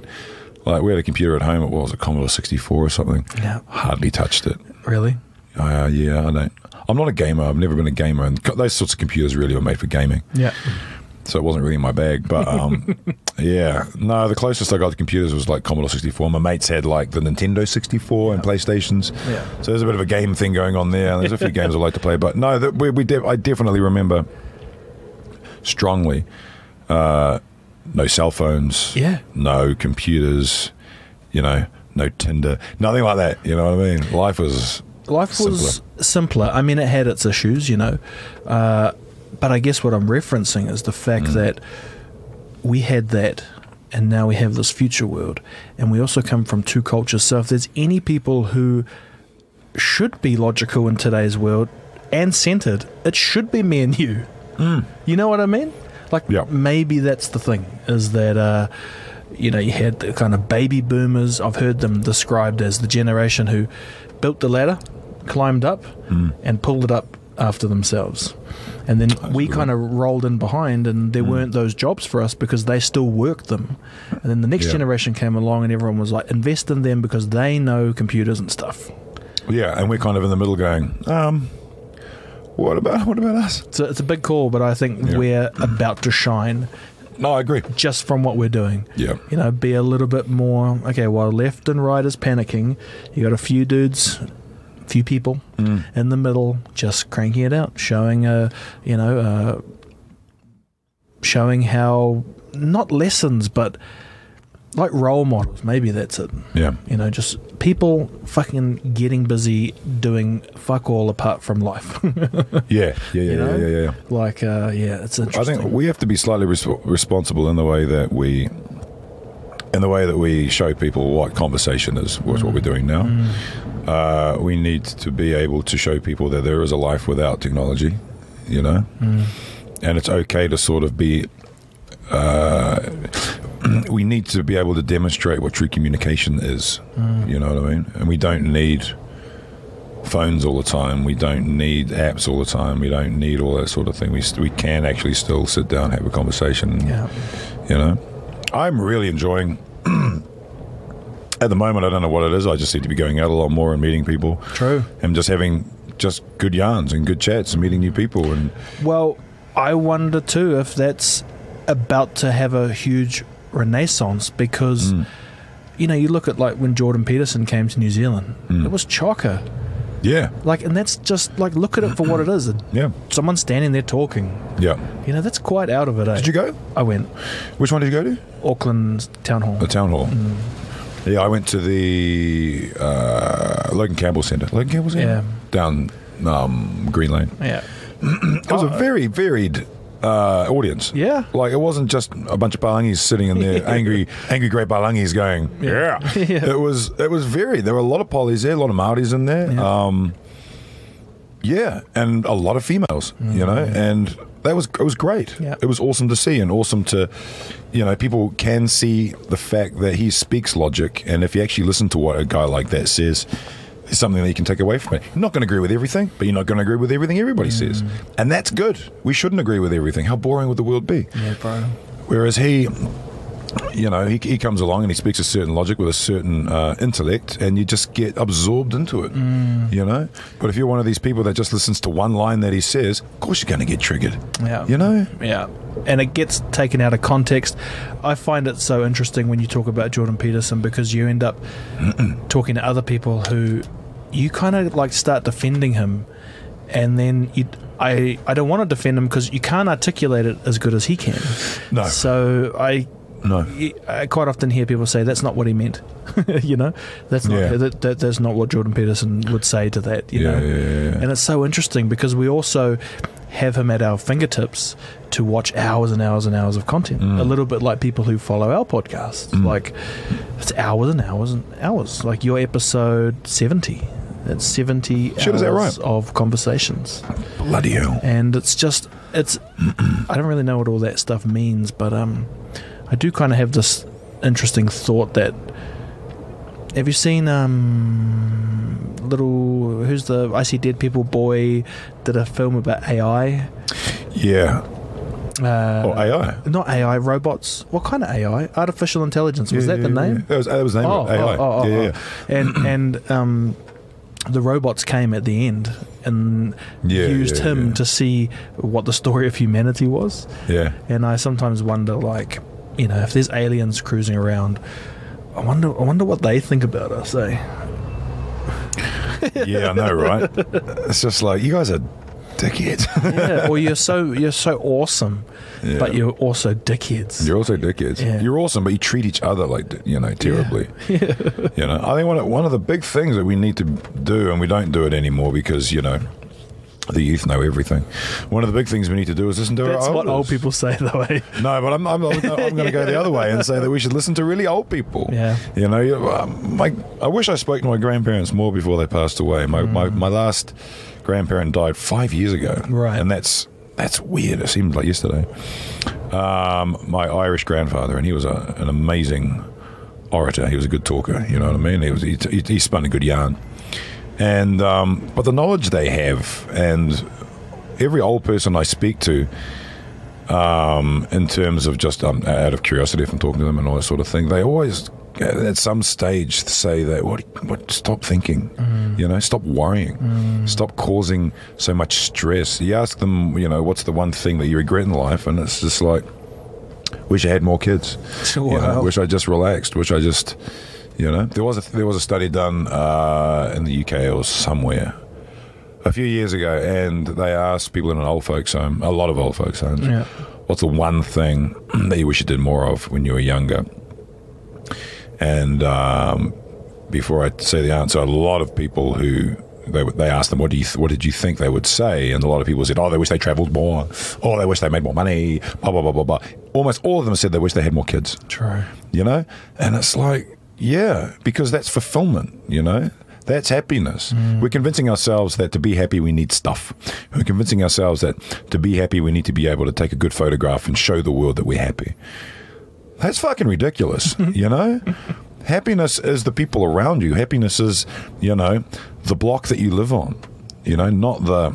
Like, we had a computer at home. It was a Commodore sixty-four or something. Yeah. Hardly touched it. Really? Uh, yeah, I don't. I'm not a gamer. I've never been a gamer. And those sorts of computers really were made for gaming. Yeah. So it wasn't really in my bag. But, um, yeah. No, the closest I got to computers was, like, Commodore sixty-four. My mates had, like, the Nintendo sixty-four and PlayStations. Yeah. So there's a bit of a game thing going on there. There's a few games I like to play. But, no, that we, we de- I definitely remember strongly uh, no cell phones, yeah. no computers, you know, no Tinder, nothing like that. You know what I mean? Life was Life simpler. was simpler. I mean, it had its issues, you know. Uh But I guess what I'm referencing is the fact mm. that we had that and now we have this future world. And we also come from two cultures. So if there's any people who should be logical in today's world and centered, it should be me and you. Mm. You know what I mean? Like yep. maybe that's the thing is that, uh, you know, you had the kind of baby boomers. I've heard them described as the generation who built the ladder, climbed up mm. and pulled it up after themselves. And then That's we kind of rolled in behind and there mm. weren't those jobs for us because they still worked them. And then the next yeah. generation came along and everyone was like, invest in them because they know computers and stuff. Yeah, and we're kind of in the middle going, um, what about what about us? So it's a big call, but I think yeah. we're about to shine. No, I agree. Just from what we're doing. Yeah. You know, be a little bit more, okay, while left and right is panicking, you got a few dudes... few people mm. in the middle just cranking it out, showing uh you know uh showing how not lessons but like role models, maybe that's it. Yeah, you know, just people fucking getting busy doing fuck all apart from life. yeah yeah yeah, you know? yeah yeah yeah like uh yeah it's interesting. I think we have to be slightly res- responsible in the way that we in the way that we show people what conversation is, which is what we're doing now. Mm. Uh, we need to be able to show people that there is a life without technology, you know? Mm. And it's okay to sort of be... Uh, we need to be able to demonstrate what true communication is, mm. you know what I mean? And we don't need phones all the time. We don't need apps all the time. We don't need all that sort of thing. We, we can actually still sit down and have a conversation, yeah. you know? I'm really enjoying, at the moment, I don't know what it is. I just seem to be going out a lot more and meeting people. True. And just having just good yarns and good chats and meeting new people. And well, I wonder too if that's about to have a huge renaissance because, mm. you know, you look at like when Jordan Peterson came to New Zealand, mm. it was chocker. Yeah. Like, and that's just, like, look at it for what it is. Yeah. Someone's standing there talking. Yeah. You know, that's quite out of it, eh? Did you go? I went. Which one did you go to? Auckland Town Hall. The Town Hall. Mm. Yeah, I went to the uh, Logan Campbell Center. Logan Campbell Center? Yeah. Down um, Green Lane. Yeah. It was oh. a very varied uh, audience. Yeah. Like, it wasn't just a bunch of Balangis sitting in there, angry, angry great Balangis going, yeah. yeah. yeah. It was it was varied. There were a lot of Polys there, a lot of Māoris in there. Yeah. Um, yeah, and a lot of females, mm-hmm. you know, and that was it was great. Yeah. It was awesome to see and awesome to, you know, people can see the fact that he speaks logic, and if you actually listen to what a guy like that says, it's something that you can take away from it. You're not going to agree with everything, but you're not going to agree with everything everybody mm. says. And that's good. We shouldn't agree with everything. How boring would the world be? Yeah, bro. Whereas he, you know, he, he comes along and he speaks a certain logic with a certain uh, intellect, and you just get absorbed into it, mm. you know? But if you're one of these people that just listens to one line that he says, of course you're going to get triggered, yeah. you know? Yeah. And it gets taken out of context. I find it so interesting when you talk about Jordan Peterson, because you end up Mm-mm. talking to other people who... you kind of like start defending him, and then you, I I don't want to defend him because you can't articulate it as good as he can. No. So I no. I quite often hear people say that's not what he meant. You know, that's not yeah. that, that that's not what Jordan Peterson would say to that. You yeah, know, yeah, yeah, yeah. And it's so interesting because we also have him at our fingertips to watch hours and hours and hours of content. Mm. A little bit like people who follow our podcast, mm. like it's hours and hours and hours. Like your episode seventy. It's seventy Shit, hours right? of conversations. Bloody hell. And it's just, it's, I don't really know what all that stuff means, but um, I do kind of have this interesting thought that, have you seen um, little, who's the I See Dead People boy did a film about A I? Yeah. Uh, or A I? Not A I, robots. What kind of A I? Artificial intelligence. Was yeah, that yeah, the name? Yeah. That was, that was the name oh, of A I. Oh, oh, oh, yeah, oh. yeah. And, and, um, the robots came at the end and yeah, used yeah, him yeah. to see what the story of humanity was. Yeah. And I sometimes wonder, like, you know, if there's aliens cruising around, I wonder I wonder what they think about us, eh? Yeah, I know, right? It's just like, you guys are dickheads. Yeah, well, you're so you're so awesome, yeah. but you're also dickheads. You're also dickheads. Yeah. You're awesome, but you treat each other like, you know, terribly. Yeah. Yeah. You know, I think one of, one of the big things that we need to do, and we don't do it anymore because, you know, the youth know everything. One of the big things we need to do is listen to That's our elders. That's what old people say, though. Eh? No, but I'm I'm, I'm, I'm going to yeah. go the other way and say that we should listen to really old people. Yeah. You know, um, my, I wish I spoke to my grandparents more before they passed away. My mm. my, my last grandparent died five years ago, right? And that's that's weird. It seemed like yesterday. Um, my Irish grandfather, and he was a, an amazing orator. He was a good talker. You know what I mean? He was he, he, he spun a good yarn, and um, but the knowledge they have, and every old person I speak to, um, in terms of just um, out of curiosity, if I'm talking to them and all that sort of thing, they always at some stage say that what what stop thinking, mm. you know, stop worrying, mm. stop causing so much stress. You ask them, you know, what's the one thing that you regret in life, and it's just like, wish I had more kids, sure, you know, wow. wish I just relaxed, wish I just, you know, there was a there was a study done uh, in the U K or somewhere a few years ago, and they asked people in an old folks home, a lot of old folks homes, yeah. what's the one thing that you wish you did more of when you were younger. And um, before I say the answer, a lot of people who they they asked them, "What do you th- what did you think they would say?" And a lot of people said, "Oh, they wish they travelled more. Oh, they wish they made more money." Blah blah blah blah blah. Almost all of them said they wish they had more kids. True. You know, and it's like, yeah, because that's fulfillment. You know, that's happiness. Mm. We're convincing ourselves that to be happy we need stuff. We're convincing ourselves that to be happy we need to be able to take a good photograph and show the world that we're happy. That's fucking ridiculous, you know? Happiness is the people around you. Happiness is, you know, the block that you live on, you know, not the,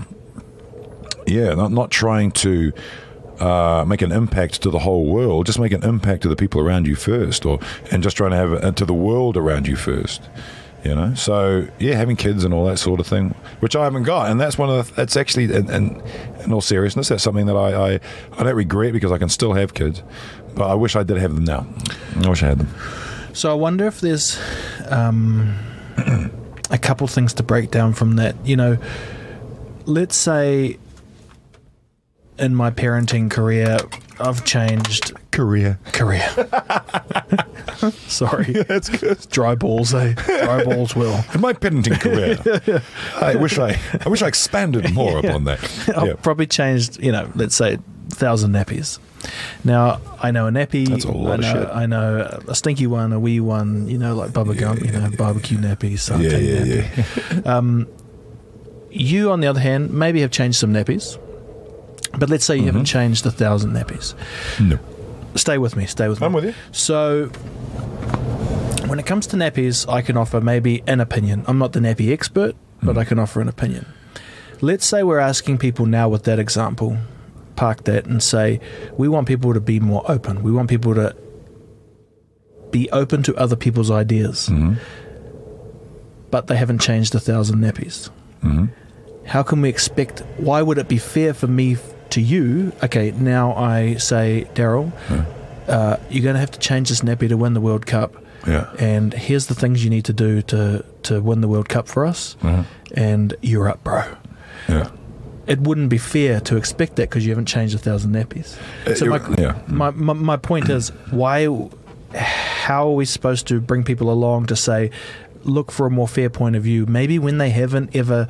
yeah, not, not trying to uh, make an impact to the whole world. Just make an impact to the people around you first, or and just trying to have it to the world around you first, you know? So, yeah, having kids and all that sort of thing, which I haven't got. And that's one of the, that's actually, in, in, in all seriousness, that's something that I, I, I don't regret because I can still have kids. But I wish I did have them now. I wish I had them. So I wonder if there's um, a couple things to break down from that. You know, let's say in my parenting career, I've changed career. Career. Sorry, yeah, that's good. Dry balls, eh? Dry balls will. In my parenting career, I wish I, I wish I expanded more yeah. upon that. I've yeah. probably changed, you know, let's say a thousand nappies. Now I know a nappy. That's a lot know, of shit. I know a stinky one, a wee one. You know, like bubba yeah, gum. You know, yeah, barbecue yeah. nappy, satay yeah, yeah, nappy. Yeah. Um, you, on the other hand, maybe have changed some nappies, but let's say you mm-hmm. haven't changed a thousand nappies. No. Stay with me. Stay with me. I'm with you. So, when it comes to nappies, I can offer maybe an opinion. I'm not the nappy expert, but mm. I can offer an opinion. Let's say we're asking people now with that example. Park that and say we want people to be more open. We want people to be open to other people's ideas, mm-hmm. but they haven't changed a thousand nappies. Mm-hmm. How can we expect? Why would it be fair for me to you? Okay, now I say, Daryl, yeah. uh, you're going to have to change this nappy to win the World Cup. Yeah. And here's the things you need to do to to win the World Cup for us. Mm-hmm. And you're up, bro. Yeah. It wouldn't be fair to expect that because you haven't changed a thousand nappies. So my, yeah. my, my my point is, why? How are we supposed to bring people along to say, look for a more fair point of view? Maybe when they haven't ever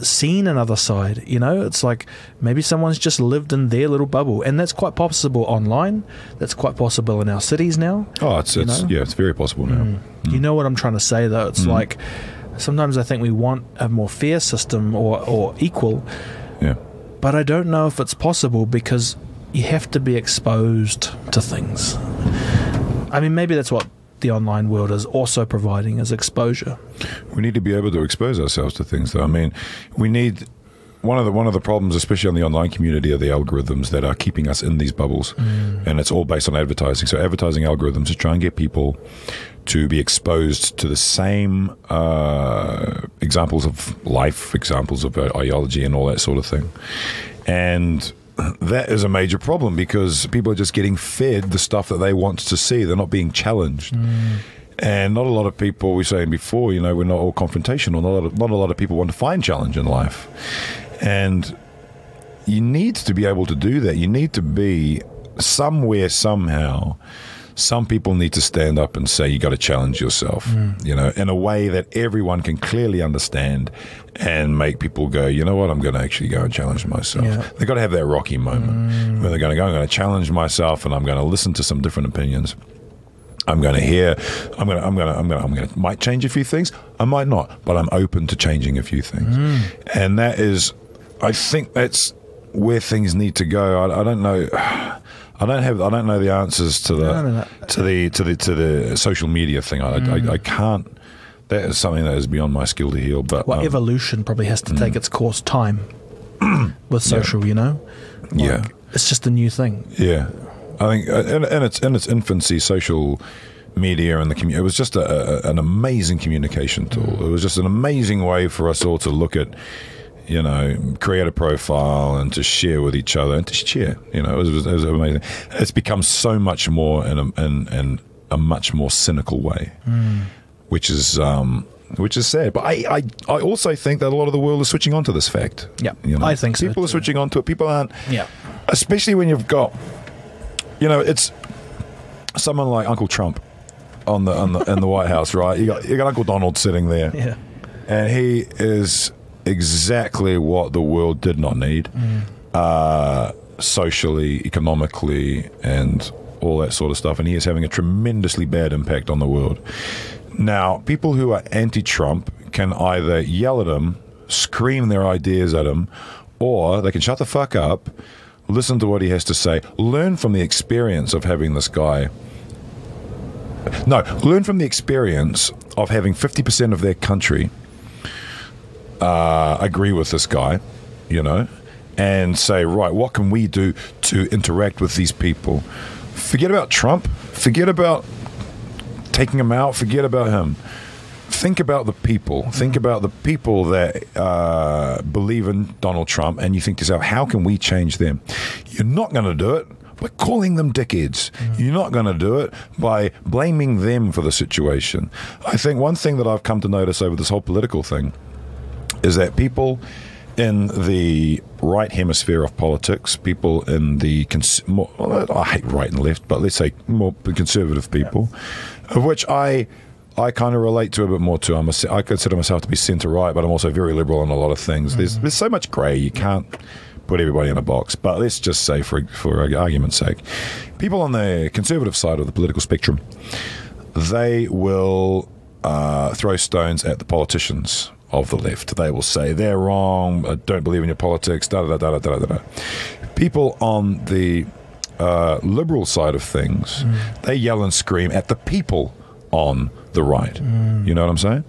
seen another side, you know, it's like maybe someone's just lived in their little bubble, and that's quite possible online. That's quite possible in our cities now. Oh, it's, it's yeah, it's very possible now. Mm. Mm. You know what I'm trying to say, though? It's mm. like. Sometimes I think we want a more fair system or, or equal, yeah. but I don't know if it's possible because you have to be exposed to things. I mean, maybe that's what the online world is also providing as exposure. We need to be able to expose ourselves to things, though. I mean, we need... One of the one of the problems, especially on the online community, are the algorithms that are keeping us in these bubbles, mm. and it's all based on advertising. So advertising algorithms to try and get people to be exposed to the same uh, examples of life, examples of ideology and all that sort of thing. And that is a major problem because people are just getting fed the stuff that they want to see. They're not being challenged. Mm. And not a lot of people, we were saying before, you know, we're not all confrontational. Not a lot of, not a lot of people want to find challenge in life. And you need to be able to do that. You need to be somewhere, somehow. Some people need to stand up and say, you got to challenge yourself, mm. you know, in a way that everyone can clearly understand and make people go, you know what, I'm going to actually go and challenge myself. Yeah. They've got to have that Rocky moment mm. where they're going to go, I'm going to challenge myself and I'm going to listen to some different opinions. I'm going to hear, I'm going to, I'm going to, I'm going to, I'm going to, might change a few things. I might not, but I'm open to changing a few things. Mm. And that is, I think that's where things need to go. I, I don't know. I don't have, I don't know the answers to the, no, no, no. to the, to the, to the social media thing. I, mm. I, I can't, that is something that is beyond my skill to heal. But well, um, evolution probably has to take mm. its course time with social, yeah. you know? Like, yeah. It's just a new thing. Yeah. I think in, in its in its infancy, social media and the community, it was just a, a, an amazing communication tool. It was just an amazing way for us all to look at, you know, create a profile and to share with each other and to share. You know, it was, it was amazing. It's become so much more in a, in, in a much more cynical way, mm. which is um, which is sad. But I, I I also think that a lot of the world is switching on to this fact. Yeah, you know? I think so. People are switching on to it. People aren't. Yeah, especially when you've got. You know, it's someone like Uncle Trump on the, on the in the White House, right? You got, you got Uncle Donald sitting there, yeah, and he is exactly what the world did not need, mm. uh, socially, economically, and all that sort of stuff. And he is having a tremendously bad impact on the world. Now, people who are anti-Trump can either yell at him, scream their ideas at him, or they can shut the fuck up. Listen to what he has to say. Learn from the experience of having this guy. No, learn from the experience of having fifty percent of their country uh, agree with this guy, you know, and say, right, what can we do to interact with these people? Forget about Trump. Forget about taking him out. Forget about him. Think about the people. Think about the people that uh, believe in Donald Trump, and you think to yourself, how can we change them? You're not going to do it by calling them dickheads. Mm. You're not going to do it by blaming them for the situation. I think one thing that I've come to notice over this whole political thing is that people in the right hemisphere of politics, people in the cons- more, I hate right and left, but let's say more conservative people, yeah. of which I I kind of relate to a bit more too. I'm a, I consider myself to be centre right, but I'm also very liberal on a lot of things. Mm-hmm. There's there's so much grey, you can't put everybody in a box. But let's just say, for for argument's sake, people on the conservative side of the political spectrum, they will uh, throw stones at the politicians of the left. They will say they're wrong, I don't believe in your politics, da da da da da da da. People on the uh, liberal side of things, mm. they yell and scream at the people on the right. Mm. You know what I'm saying?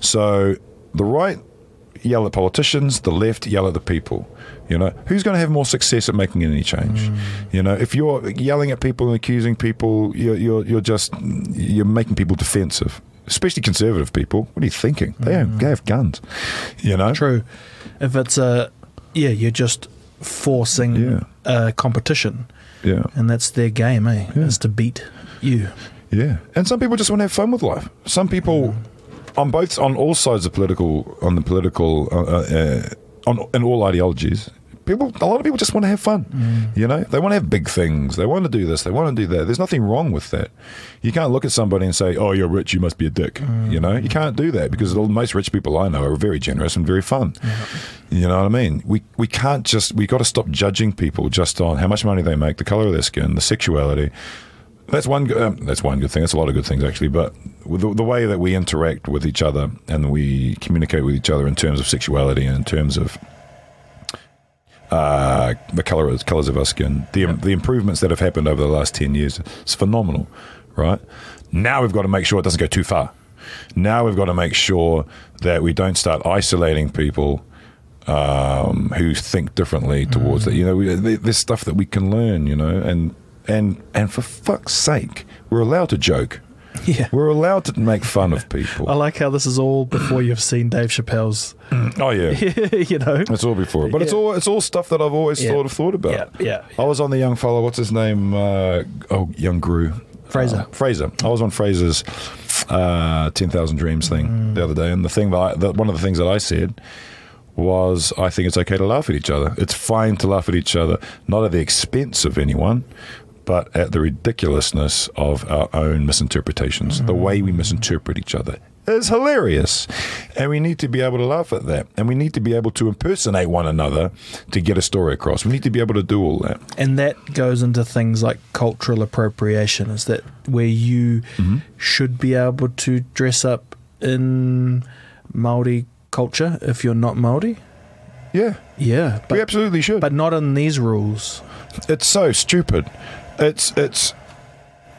So the right yell at politicians, the left yell at the people. You know, who's going to have more success at making any change? Mm. You know, if you're yelling at people and accusing people, you're you're, you're just you're making people defensive. Especially conservative people. What are you thinking? They, mm. they have guns, you know? True. If it's a, yeah, you're just forcing yeah. a competition. Yeah. And that's their game, eh? Yeah. Is to beat you. Yeah. And some people just want to have fun with life. Some people mm. on both, on all sides of political, on the political, uh, uh, on in all ideologies, people, a lot of people just want to have fun, mm. you know? They want to have big things. They want to do this. They want to do that. There's nothing wrong with that. You can't look at somebody and say, oh, you're rich, you must be a dick, mm. you know? You can't do that because most rich people I know are very generous and very fun. Yeah. You know what I mean? We we can't just, we got to stop judging people just on how much money they make, the color of their skin, the sexuality. That's one, um, that's one good thing. That's a lot of good things, actually. But the, the way that we interact with each other and we communicate with each other in terms of sexuality and in terms of Uh, the color, colors of our skin, the yep. the improvements that have happened over the last ten years, it's phenomenal, right? Now we've got to make sure it doesn't go too far. Now we've got to make sure that we don't start isolating people um, who think differently towards mm. that. You know, we, there's stuff that we can learn, you know, and and and for fuck's sake, we're allowed to joke. Yeah. We're allowed to make fun of people. I like how this is all before you've seen Dave Chappelle's. Oh yeah. You know. It's all before it. But yeah. it's all it's all stuff that I've always yeah. sort of thought about. Yeah. yeah, yeah. I was on the young fella, what's his name? Uh, oh, young Gru. Fraser. Uh, Fraser. I was on Fraser's uh, ten thousand Dreams thing mm. the other day, and the thing that, I, that one of the things that I said was I think it's okay to laugh at each other. It's fine to laugh at each other, not at the expense of anyone, but at the ridiculousness of our own misinterpretations. Mm. The way we misinterpret each other is hilarious. And we need to be able to laugh at that. And we need to be able to impersonate one another to get a story across. We need to be able to do all that. And that goes into things like cultural appropriation, is that where you mm-hmm. should be able to dress up in Māori culture if you're not Māori. Yeah. Yeah. But, we absolutely should. But not in these rules. It's so stupid. It's it's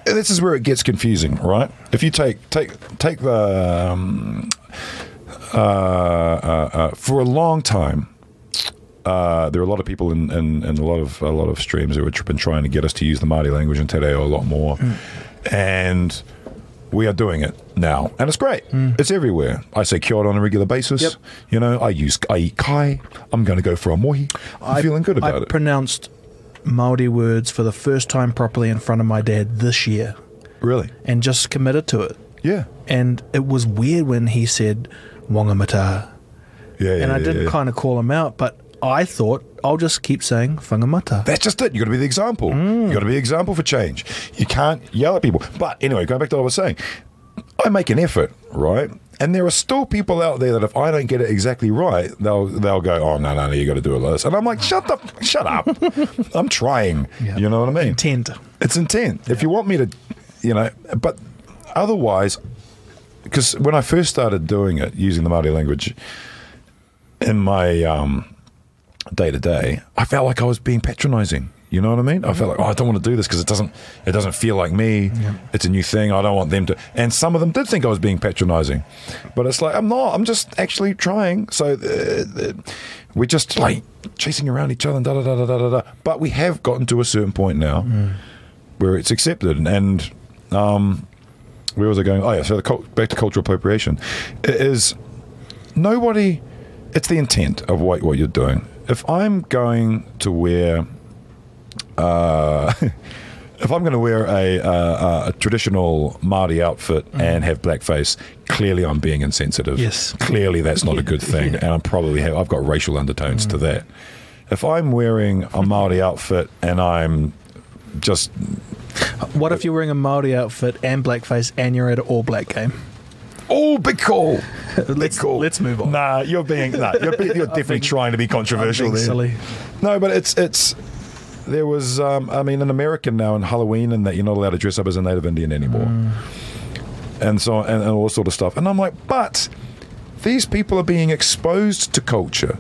this is where it gets confusing, right? If you take take take the um, uh, uh, uh, for a long time, uh, there are a lot of people in, in, in a lot of a lot of streams who have been trying to get us to use the Māori language in Tereo a lot more, mm. and we are doing it now, and it's great. Mm. It's everywhere. I say kia ora on a regular basis. Yep. You know, I use I eat kai. I'm going to go for a mohi. I'm I, feeling good about I it. I pronounced Māori words for the first time properly in front of my dad this year. Really? And just committed to it. Yeah. And it was weird when he said Whangamata. Yeah, yeah. And I yeah, didn't yeah. kind of call him out, but I thought I'll just keep saying Whangamata. That's just it. You've got to be the example. Mm. You've got to be the example for change. You can't yell at people. But anyway, going back to what I was saying, I make an effort, right? And there are still people out there that if I don't get it exactly right, they'll they'll go, oh, no, no, no, you got to do it like this. And I'm like, shut the f- shut up. I'm trying. Yeah. You know what I mean? Intent. It's intent. Yeah. If you want me to, you know, but otherwise, because when I first started doing it, using the Māori language in my um, day-to-day, I felt like I was being patronising. You know what I mean? I felt like, oh, I don't want to do this because it doesn't it doesn't feel like me. Yeah. It's a new thing. I don't want them to. And some of them did think I was being patronising. But it's like, I'm not. I'm just actually trying. So uh, we're just like chasing around each other and da-da-da-da-da-da. But we have gotten to a certain point now mm. where it's accepted. And um, where was I going? Oh, yeah, so the cult, back to cultural appropriation. It is nobody, it's the intent of what, what you're doing. If I'm going to wear uh, if I'm going to wear a, uh, a traditional Māori outfit mm. and have blackface, clearly I'm being insensitive. Yes. Clearly that's not yeah. a good thing, yeah. and I'm probably have, I've got racial undertones mm. to that. If I'm wearing a Māori outfit and I'm just... What if you're wearing a Māori outfit and blackface and you're at an all-black game? Oh, big call. Let's, big call. Let's move on. Nah, you're being... Nah, you're, be, you're definitely think, trying to be controversial there. Silly. No, but it's... it's there was... Um, I mean, an American now in Halloween and that you're not allowed to dress up as a native Indian anymore. Mm. And so... And, and all this sort of stuff. And I'm like, but these people are being exposed to culture.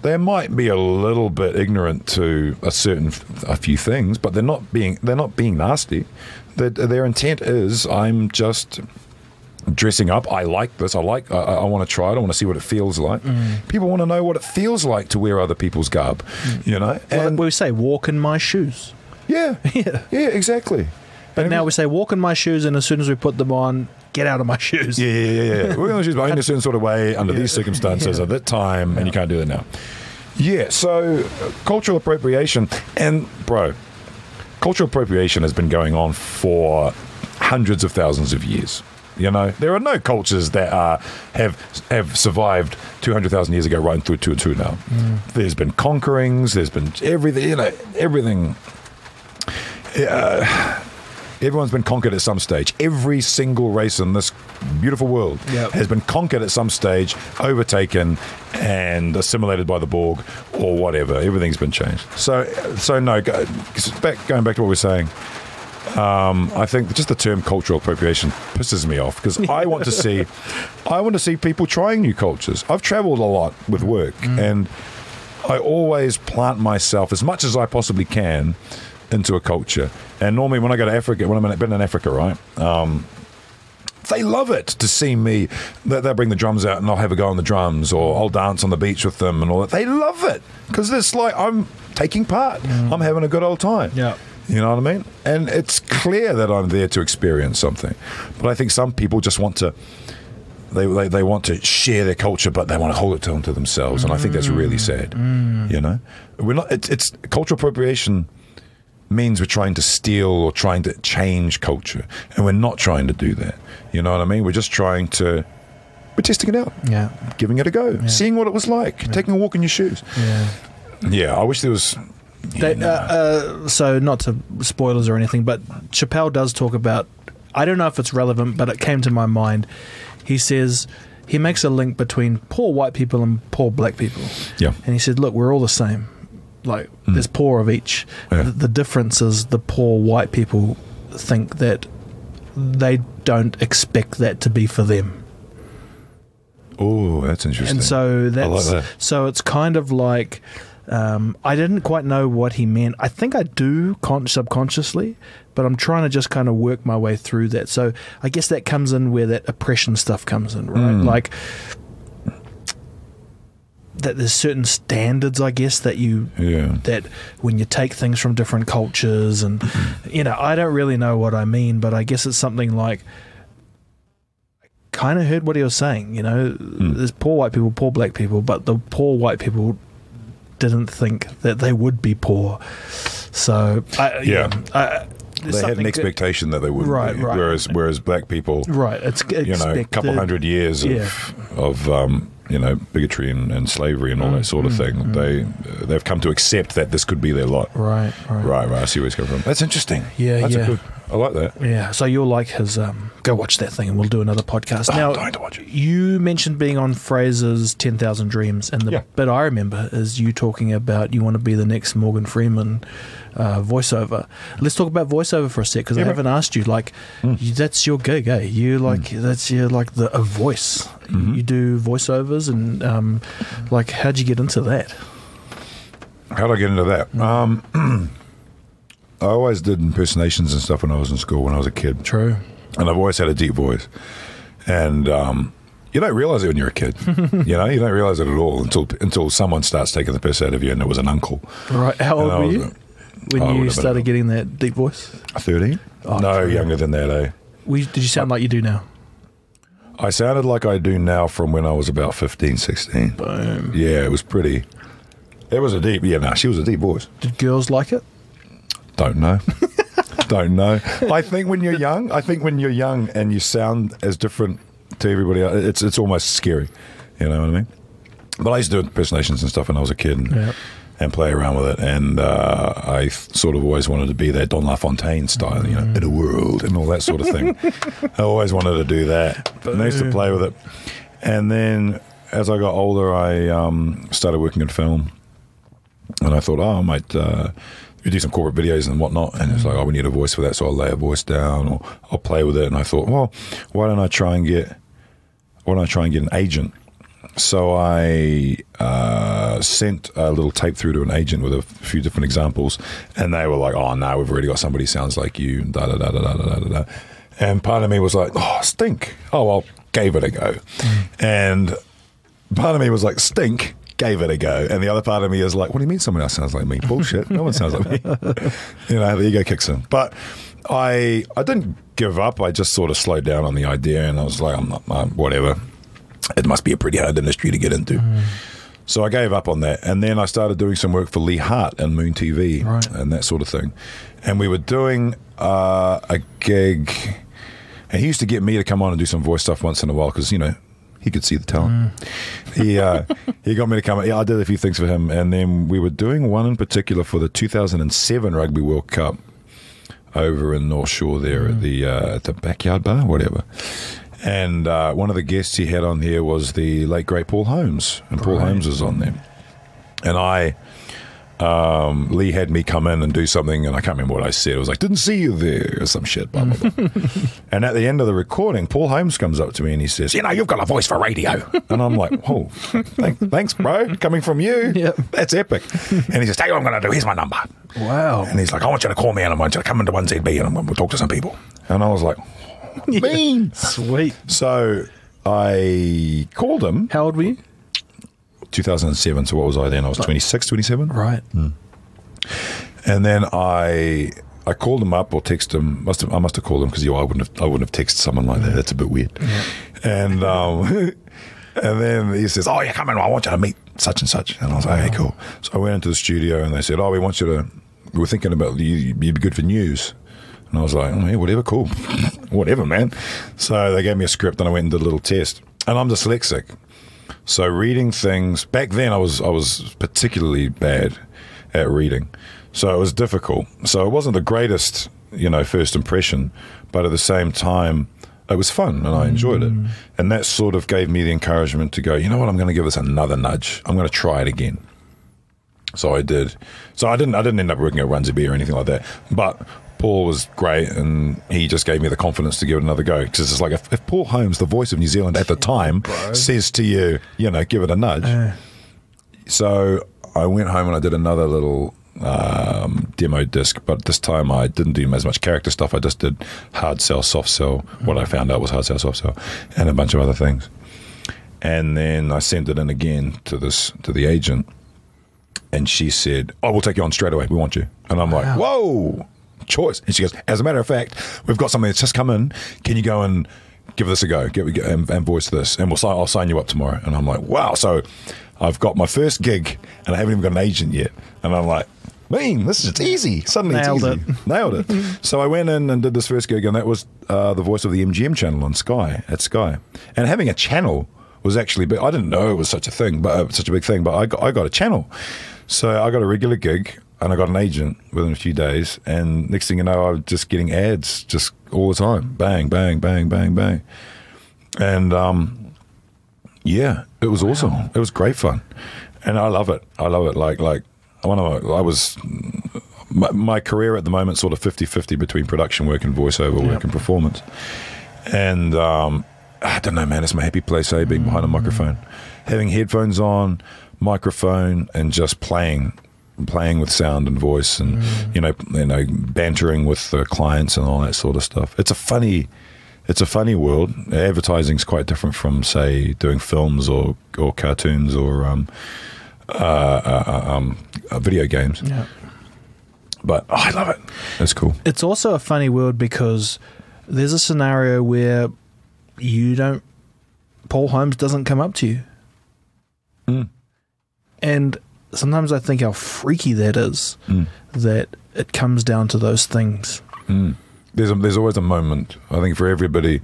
They might be a little bit ignorant to a certain, a few things, but they're not being they're not being nasty. Their, their intent is, I'm just dressing up. I like this. I like. I, I want to try it. I want to see what it feels like. Mm. People want to know what it feels like to wear other people's garb. Mm. You know, and well, we say walk in my shoes. Yeah, yeah, yeah, exactly. But and now we say walk in my shoes, and as soon as we put them on. Get out of my shoes. Yeah, yeah, yeah. yeah. We're going to shoes, but in a certain sort of way, under yeah. these circumstances, yeah. at that time, yeah. and you can't do that now. Yeah, so uh, cultural appropriation, and bro, cultural appropriation has been going on for hundreds of thousands of years. You know, there are no cultures that are have have survived two hundred thousand years ago right through two and two now. Mm. There's been conquerings, there's been everything, you know, everything. Uh, Everyone's been conquered at some stage. Every single race in this beautiful world yep. has been conquered at some stage, overtaken, and assimilated by the Borg or whatever. Everything's been changed. So, so no, go, back, going back to what we were saying, um, I think just the term cultural appropriation pisses me off because I want to see, I want to see people trying new cultures. I've travelled a lot with work, mm. and I always plant myself as much as I possibly can into a culture. And normally when I go to Africa, when I've been in Africa, right, um, they love it to see me. They'll bring the drums out and I'll have a go on the drums or I'll dance on the beach with them and all that. They love it because it's like I'm taking part. Mm. I'm having a good old time. Yeah. You know what I mean? And it's clear that I'm there to experience something. But I think some people just want to, they they, they want to share their culture, but they want to hold it to, to themselves. And mm. I think that's really sad. Mm. You know? We're not. It's, it's cultural appropriation means we're trying to steal or trying to change culture, and we're not trying to do that. You know what I mean? We're just trying to, we're testing it out, yeah, giving it a go, yeah. seeing what it was like, yeah. taking a walk in your shoes. Yeah, yeah. I wish there was. Yeah, they, nah. uh, uh, so not to spoilers or anything, but Chappelle does talk about. I don't know if it's relevant, but it came to my mind. He says he makes a link between poor white people and poor black people. Yeah, and he said, "Look, we're all the same." Like mm. there's poor of each. Yeah. The, the difference is the poor white people think that they don't expect that to be for them. Oh, that's interesting. And so that's I like that. So it's kind of like um, I didn't quite know what he meant. I think I do con- subconsciously, but I'm trying to just kind of work my way through that. So I guess that comes in where that oppression stuff comes in, right? Mm. Like. That there's certain standards, I guess, that you yeah. that when you take things from different cultures, and you know, I don't really know what I mean, but I guess it's something like I kind of heard what he was saying. You know, mm. there's poor white people, poor black people, but the poor white people didn't think that they would be poor. So I, yeah, yeah I, they had an expectation that, that they would, right, be, right. Whereas whereas black people, right, it's expected, you know, a couple hundred years of yeah. of. Um, you know, bigotry and, and slavery and all mm, that sort of mm, thing. Mm. They, they've come to accept that this could be their lot. Right, right. Right, right. I see where he's coming from. That's interesting. Yeah, That's yeah. A good, I like that. Yeah, so you'll like his, um, go watch that thing and we'll do another podcast. Oh, now, I'm dying to watch it. You mentioned being on Fraser's ten thousand Dreams, and the yeah. bit I remember is you talking about you want to be the next Morgan Freeman uh, voiceover. Let's talk about voiceover for a sec, because yeah, I haven't right. asked you, like, mm. you, that's your gig, eh? You like, mm. that's your, like, the a voice. Mm-hmm. You do voiceovers and um, like, how'd you get into that? How'd I get into that? Um, I always did impersonations and stuff when I was in school, when I was a kid. True. And I've always had a deep voice. And um, you don't realize it when you're a kid. You know, you don't realize it at all until until someone starts taking the piss out of you, and it was an uncle. Right. How old were you when I you started getting that deep voice? thirteen? Oh, no, true. Younger than that, eh? We, did you sound I, like you do now? I sounded like I do now from when I was about fifteen, sixteen. Boom. Yeah, it was pretty. It was a deep, yeah, no, nah, she was a deep voice. Did girls like it? Don't know. Don't know. I think when you're young, I think when you're young and you sound as different to everybody else, it's it's almost scary. You know what I mean? But I used to do impersonations and stuff when I was a kid and, yeah. and play around with it. And uh, I sort of always wanted to be that Don LaFontaine style, you know, mm. in a world and all that sort of thing. I always wanted to do that. But and I used to play with it. And then as I got older, I um, started working in film. And I thought, oh, I might uh, do some corporate videos and whatnot. And it's like, oh, we need a voice for that. So I'll lay a voice down or I'll play with it. And I thought, well, why don't I try and get, why don't I try and get an agent? So I uh, sent a little tape through to an agent with a few different examples, and they were like, "Oh no, we've already got somebody who sounds like you." Da da da da da da da. And part of me was like, "Oh, stink." Oh well, gave it a go, and part of me was like, "Stink." Gave it a go, and the other part of me is like, "What do you mean someone else sounds like me? Bullshit. No one sounds like me." You know, the ego kicks in, but. I I didn't give up. I just sort of slowed down on the idea, and I was like, I'm not, I'm, whatever. It must be a pretty hard industry to get into. Mm. So I gave up on that, and then I started doing some work for Lee Hart and Moon T V right. and that sort of thing. And we were doing uh, a gig, and he used to get me to come on and do some voice stuff once in a while because, you know, he could see the talent. Mm. He uh, he got me to come. Yeah, I did a few things for him, and then we were doing one in particular for the two thousand seven Rugby World Cup. Over in North Shore there mm. at the uh, at the Backyard Bar, whatever. And uh, one of the guests he had on here was the late, great Paul Holmes. And Paul right. Holmes was on there. And I, um, Lee had me come in and do something, and I can't remember what I said. I was like, didn't see you there, or some shit, blah, blah, blah. And at the end of the recording, Paul Holmes comes up to me and he says, you know, you've got a voice for radio. And I'm like, oh, th- thanks, bro, coming from you. Yep. That's epic. And he says, tell you what I'm going to do, here's my number. Wow. And he's like, I want you to call me and I want you to come into one Z B and I'm going to talk to some people. And I was like, oh, yeah, mean. Sweet. So I called him. How old were you? two thousand seven. So what was I then? I was twenty-six, twenty-seven. Right. Mm. And then I I called him up or texted him. Must have, I must have called him because you know, I wouldn't have I wouldn't have texted someone like that. That's a bit weird. Yeah. And um, and then he says, oh, yeah, come in. I want you to meet such and such. And I was like, okay, cool. So I went into the studio and they said, oh, we want you to, we're thinking about you, you'd be good for news. And I was like, oh, yeah, whatever, cool. Whatever, man. So they gave me a script and I went and did a little test. And I'm dyslexic. So reading things, back then I was I was particularly bad at reading. So it was difficult. So it wasn't the greatest, you know, first impression, but at the same time, it was fun and I enjoyed mm. it. And that sort of gave me the encouragement to go, you know what, I'm going to give this another nudge. I'm going to try it again. So I did. So I didn't I didn't end up working at one Z B or anything like that. But Paul was great, and he just gave me the confidence to give it another go. Because it's like, if, if Paul Holmes, the voice of New Zealand at the time, Bro. says to you, you know, give it a nudge. Uh. So I went home and I did another little um, demo disc, but this time I didn't do as much character stuff. I just did hard sell, soft sell. Mm. What I found out was hard sell, soft sell, and a bunch of other things. And then I sent it in again to this to the agent, and she said, oh, we'll take you on straight away. We want you. And I'm like, wow. whoa. Choice. And she goes, as a matter of fact, we've got something that's just come in. Can you go and give this a go get, and, and voice this? And we'll sign, I'll sign you up tomorrow. And I'm like, wow. So I've got my first gig and I haven't even got an agent yet. And I'm like, mean, this is easy. Suddenly Nailed it's easy. It. Nailed it. So I went in and did this first gig, and that was uh, the voice of the M G M channel on Sky, at Sky. And having a channel was actually, big. I didn't know it was such a thing, but uh, such a big thing, but I got, I got a channel. So I got a regular gig. And I got an agent within a few days. And next thing you know, I was just getting ads just all the time. Bang, bang, bang, bang, bang. And, um, yeah, it was wow. awesome. It was great fun. And I love it. I love it. Like, like one of my, I was, my, my career at the moment sort of fifty-fifty between production work and voiceover yep. work and performance. And um, I don't know, man, it's my happy place, eh, being mm-hmm. behind a microphone. Having headphones on, microphone, and just playing. Playing with sound and voice, and mm. you know, you know, bantering with the clients and all that sort of stuff. It's a funny, it's a funny world. Advertising's quite different from, say, doing films or or cartoons or um, uh, uh, um, uh, video games. Yeah. But oh, I love it. It's cool. It's also a funny world because there's a scenario where you don't. Paul Holmes doesn't come up to you, mm. and. sometimes I think how freaky that is, mm. that it comes down to those things. Mm. There's a, there's always a moment, I think, for everybody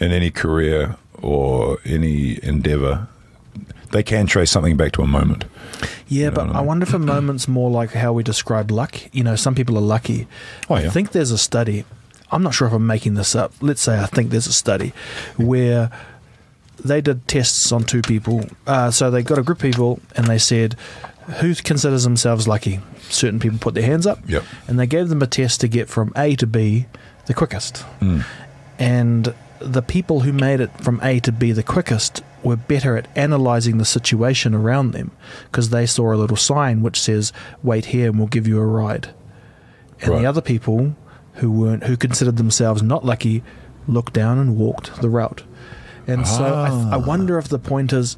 in any career or any endeavor. They can trace something back to a moment. Yeah, you know but I, mean? I wonder if a moment's more like how we describe luck. You know, some people are lucky. Oh, yeah. I think there's a study. I'm not sure if I'm making this up. Let's say I think there's a study where they did tests on two people. Uh, so they got a group of people and they said, who considers themselves lucky? Certain people put their hands up. Yep. And they gave them a test to get from A to B the quickest. Mm. And the people who made it from A to B the quickest were better at analysing the situation around them because they saw a little sign which says, wait here and we'll give you a ride. And right. the other people who weren't, who considered themselves not lucky, looked down and walked the route. And ah. so I, I wonder if the point is,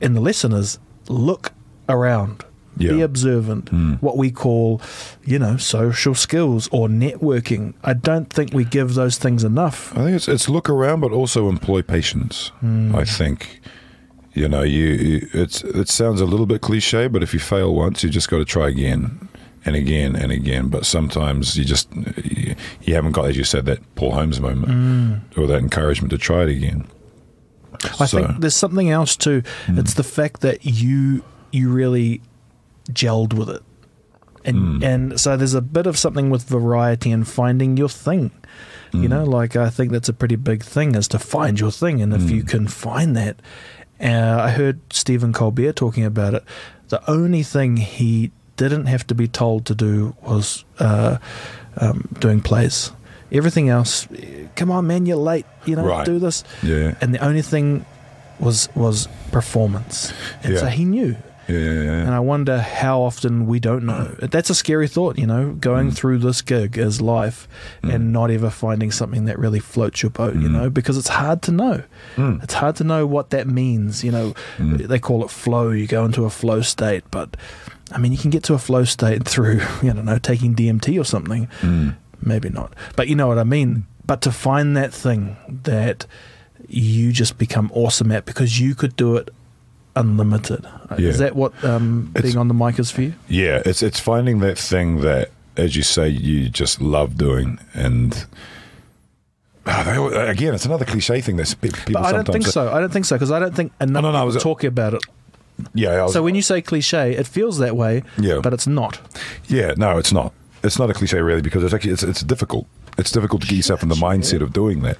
and the lesson is, look around. Yeah. Be observant. Mm. What we call, you know, social skills or networking. I don't think we give those things enough. I think it's it's look around, but also employ patience. Mm. I think, you know, you, you it's it sounds a little bit cliche, but if you fail once, you just got to try again and again and again. But sometimes you just you, you haven't got, as you said, that Paul Holmes moment mm. or that encouragement to try it again. I so. think there's something else too. Mm. It's the fact that you you really. gelled with it, and mm. and so there's a bit of something with variety and finding your thing, mm. you know, like I think that's a pretty big thing, is to find your thing. And if mm. you can find that, uh, I heard Stephen Colbert talking about it. The only thing he didn't have to be told to do was uh, um, doing plays. Everything else, come on man, you're late, you know, right. do this. Yeah. And the only thing was was performance, and yeah. so he knew. Yeah, yeah, yeah. And I wonder how often we don't know. That's a scary thought, you know, going mm. through this gig as life mm. and not ever finding something that really floats your boat, mm. you know, because it's hard to know. Mm. It's hard to know what that means. You know, mm. they call it flow. You go into a flow state, but I mean, you can get to a flow state through, I don't know, taking D M T or something. Mm. Maybe not, but you know what I mean? But to find that thing that you just become awesome at because you could do it unlimited. Yeah. Is that what um, being it's, on the mic is for you? Yeah, it's it's finding that thing that, as you say, you just love doing. And oh, they, again, it's another cliche thing that people but sometimes... I don't think say. so. I don't think so, because I don't think enough oh, no, no, people was, talk about it. Yeah. Was, so when you say cliche, it feels that way, yeah. but it's not. Yeah, no, it's not. It's not a cliche, really, because it's actually it's, it's difficult. It's difficult to get yourself in the mindset of doing that,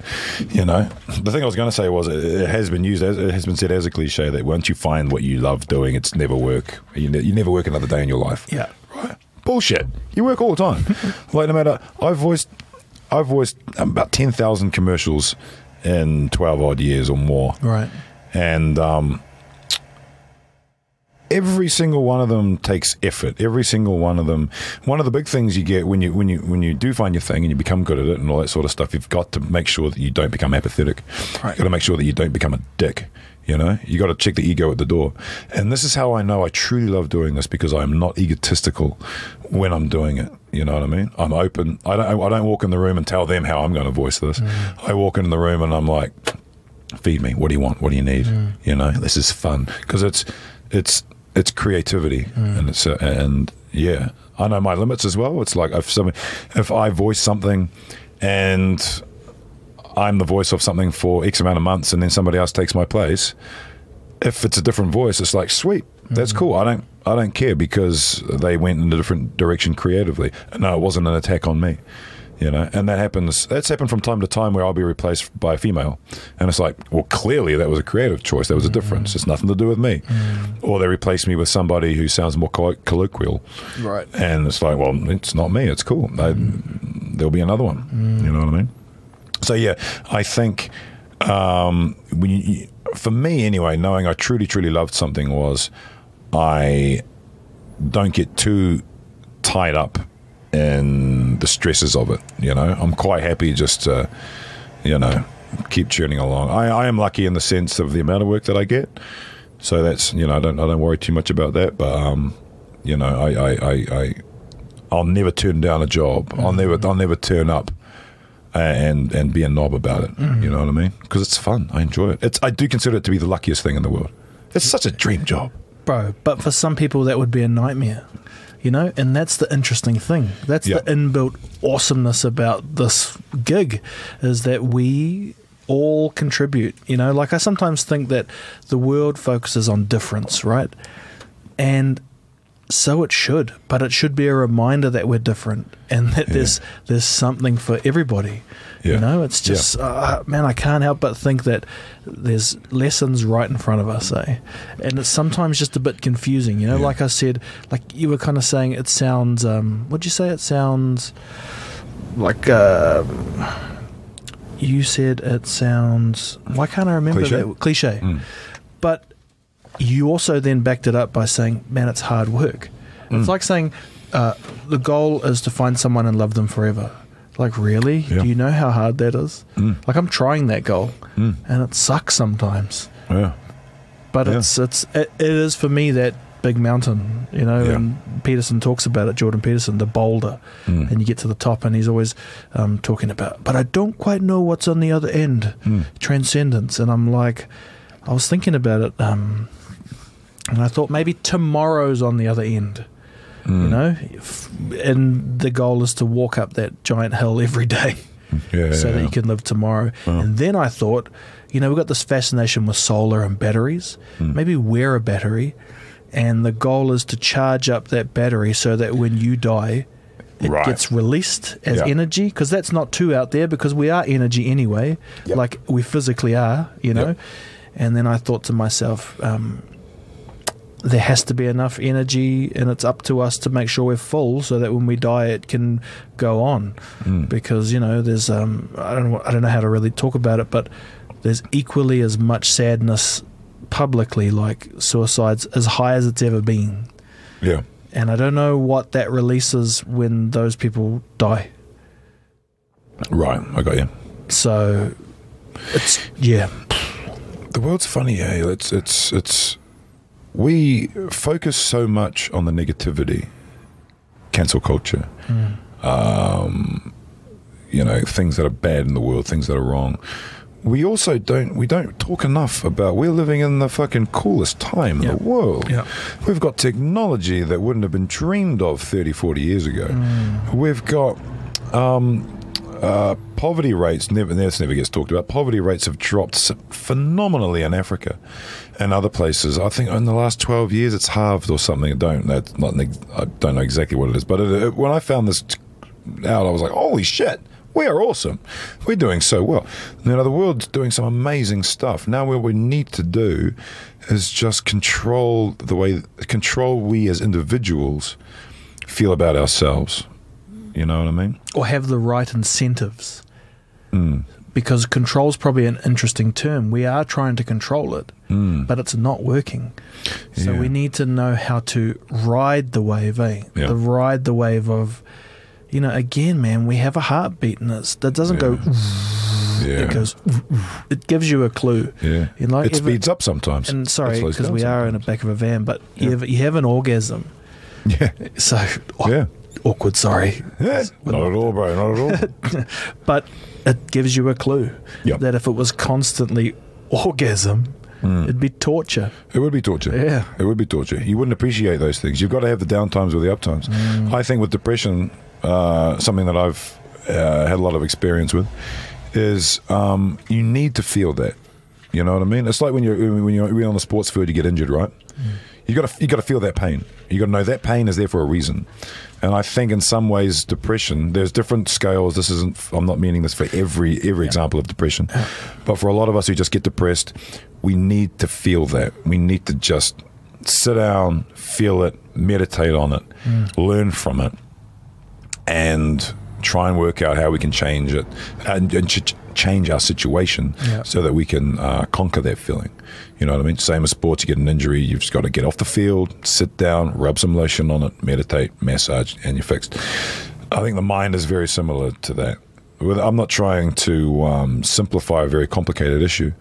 you know. The thing I was going to say was it has been used, as, it has been said as a cliche that once you find what you love doing, it's never work. You, ne- you never work another day in your life. Yeah, right. Bullshit. You work all the time. Like no matter. I've voiced, I've voiced about ten thousand commercials in twelve odd years or more. Right. And um, every single one of them takes effort. Every single one of them. One of the big things you get when you when you when you do find your thing and you become good at it and all that sort of stuff, you've got to make sure that you don't become apathetic. Right. You've got to make sure that you don't become a dick. You know, you got to check the ego at the door. And this is how I know I truly love doing this, because I'm not egotistical when I'm doing it. You know what I mean? I'm open. I don't. I don't walk in the room and tell them how I'm going to voice this. Mm. I walk in the room and I'm like, feed me. What do you want? What do you need? Mm. You know, this is fun because it's it's. It's creativity, mm. and it's a, and yeah, I know my limits as well. It's like if some, if I voice something, and I'm the voice of something for X amount of months, and then somebody else takes my place. If it's a different voice, it's like sweet, mm. that's cool. I don't, I don't care because they went in a different direction creatively. No, it wasn't an attack on me, you know. And that happens. That's happened from time to time where I'll be replaced by a female, and it's like, well, clearly that was a creative choice. There was a difference. It's nothing to do with me. Mm. Or they replace me with somebody who sounds more collo- colloquial. Right. And it's like, well, it's not me. It's cool. I, mm. There'll be another one. Mm. You know what I mean? So, yeah, I think um, when you, for me anyway, knowing I truly, truly loved something was I don't get too tied up in the stresses of it. You know, I'm quite happy just to, you know, keep churning along. I, I am lucky in the sense of the amount of work that I get. So that's, you know, I don't I don't worry too much about that, but um, you know, I, I, I, I I'll never turn down a job. I'll mm-hmm. never I'll never turn up and and be a knob about it. Mm-hmm. You know what I mean? Because it's fun. I enjoy it. It's I do consider it to be the luckiest thing in the world. It's such a dream job. bro. But for some people, that would be a nightmare, you know? And that's the interesting thing. That's yep. the inbuilt awesomeness about this gig, is that we all contribute, you know? Like, I sometimes think that the world focuses on difference, right? And so it should, but it should be a reminder that we're different and that yeah. there's there's something for everybody. Yeah. You know, it's just, yeah. uh, man, I can't help but think that there's lessons right in front of us, eh? And it's sometimes just a bit confusing, you know? Yeah. Like I said, like you were kind of saying, it sounds, um, what'd you say? It sounds like, uh, you said it sounds, why can't I remember Cliche? that? Cliche. Mm. But you also then backed it up by saying, man, it's hard work. Mm. It's like saying uh, the goal is to find someone and love them forever. Like, really? Yeah. Do you know how hard that is? Mm. Like, I'm trying that goal, mm. and it sucks sometimes. Yeah. But yeah. it's it's it, it is for me that big mountain, you know, yeah. and Peterson talks about it, Jordan Peterson, the boulder, mm. and you get to the top and he's always um, talking about, but I don't quite know what's on the other end, mm. transcendence. And I'm like, I was thinking about it, um, and I thought maybe tomorrow's on the other end. You know, if, and the goal is to walk up that giant hill every day yeah, so yeah, that yeah. you can live tomorrow. Oh. And then I thought, you know, we've got this fascination with solar and batteries. Mm. Maybe we're a battery, and the goal is to charge up that battery so that when you die, it right. gets released as yeah. energy, because that's not too out there, because we are energy anyway, yep. like we physically are, you know. Yep. And then I thought to myself, um, there has to be enough energy, and it's up to us to make sure we're full so that when we die it can go on. Mm. Because, you know, there's um, I don't know, I don't know how to really talk about it, but there's equally as much sadness publicly, like suicides, as high as it's ever been. Yeah. And I don't know what that releases when those people die. Right, I got you. So it's yeah. The world's funny, eh? It's it's it's we focus so much on the negativity, cancel culture, mm. um, you know, things that are bad in the world, things that are wrong. We also don't we don't talk enough about we're living in the fucking coolest time yeah. in the world. Yeah. We've got technology that wouldn't have been dreamed of thirty, forty years ago. Mm. We've got um, uh, poverty rates, never, this never gets talked about, poverty rates have dropped phenomenally in Africa. And other places, I think in the last twelve years, it's halved or something. I don't that's not I don't know exactly what it is, but it, it, when I found this out, I was like, "Holy shit, we are awesome! We're doing so well." You know, the world's doing some amazing stuff. Now, what we need to do is just control the way control we as individuals feel about ourselves. You know what I mean? Or have the right incentives, mm. because control's probably an interesting term. We are trying to control it. Mm. But it's not working, so yeah. we need to know how to ride the wave, eh? Yeah. The ride the wave of, you know, again, man, we have a heartbeat in this that doesn't yeah. go. Yeah. It goes. It gives you a clue. Yeah, you know, like it ever, speeds up sometimes. And sorry, because we are sometimes. in the back of a van, but yeah. you, have, you have an orgasm. Yeah. So oh, yeah. awkward. Sorry. Yeah. Not at all, bro. Not at all. But it gives you a clue yep. that if it was constantly orgasm. Mm. It'd be torture. It would be torture. Yeah. It would be torture. You wouldn't appreciate those things. You've got to have the downtimes or the uptimes. Mm. I think with depression, uh, something that I've uh, had a lot of experience with is um, you need to feel that. You know what I mean? It's like when you're when you're on the sports field, you get injured, right? Mm. You got to you got to feel that pain. You got to know that pain is there for a reason. And I think in some ways, depression, there's different scales. This isn't, I'm not meaning this for every every yeah. example of depression. But for a lot of us who just get depressed, we need to feel that. We need to just sit down, feel it, meditate on it, mm. learn from it, and try and work out how we can change it and, and ch- change our situation yeah. so that we can uh, conquer that feeling. You know what I mean? Same as sports, you get an injury, you've just got to get off the field, sit down, rub some lotion on it, meditate, massage, and you're fixed. I think the mind is very similar to that. I'm not trying to um, simplify a very complicated issue,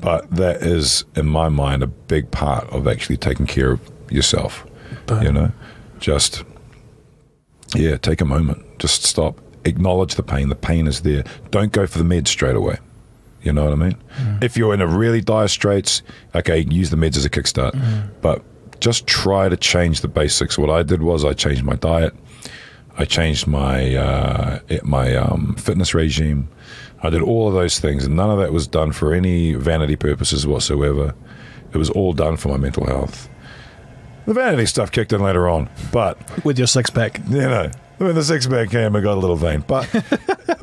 but that is, in my mind, a big part of actually taking care of yourself. But, you know, just, yeah, take a moment. Just stop. Acknowledge the pain. The pain is there. Don't go for the meds straight away. You know what I mean? Mm. If you're in a really dire straits, okay, use the meds as a kickstart. Mm. But just try to change the basics. What I did was I changed my diet. I changed my uh, my um, fitness regime. I did all of those things, and none of that was done for any vanity purposes whatsoever. It was all done for my mental health. The vanity stuff kicked in later on, but with your six pack, you know, when the six pack came, I got a little vain. But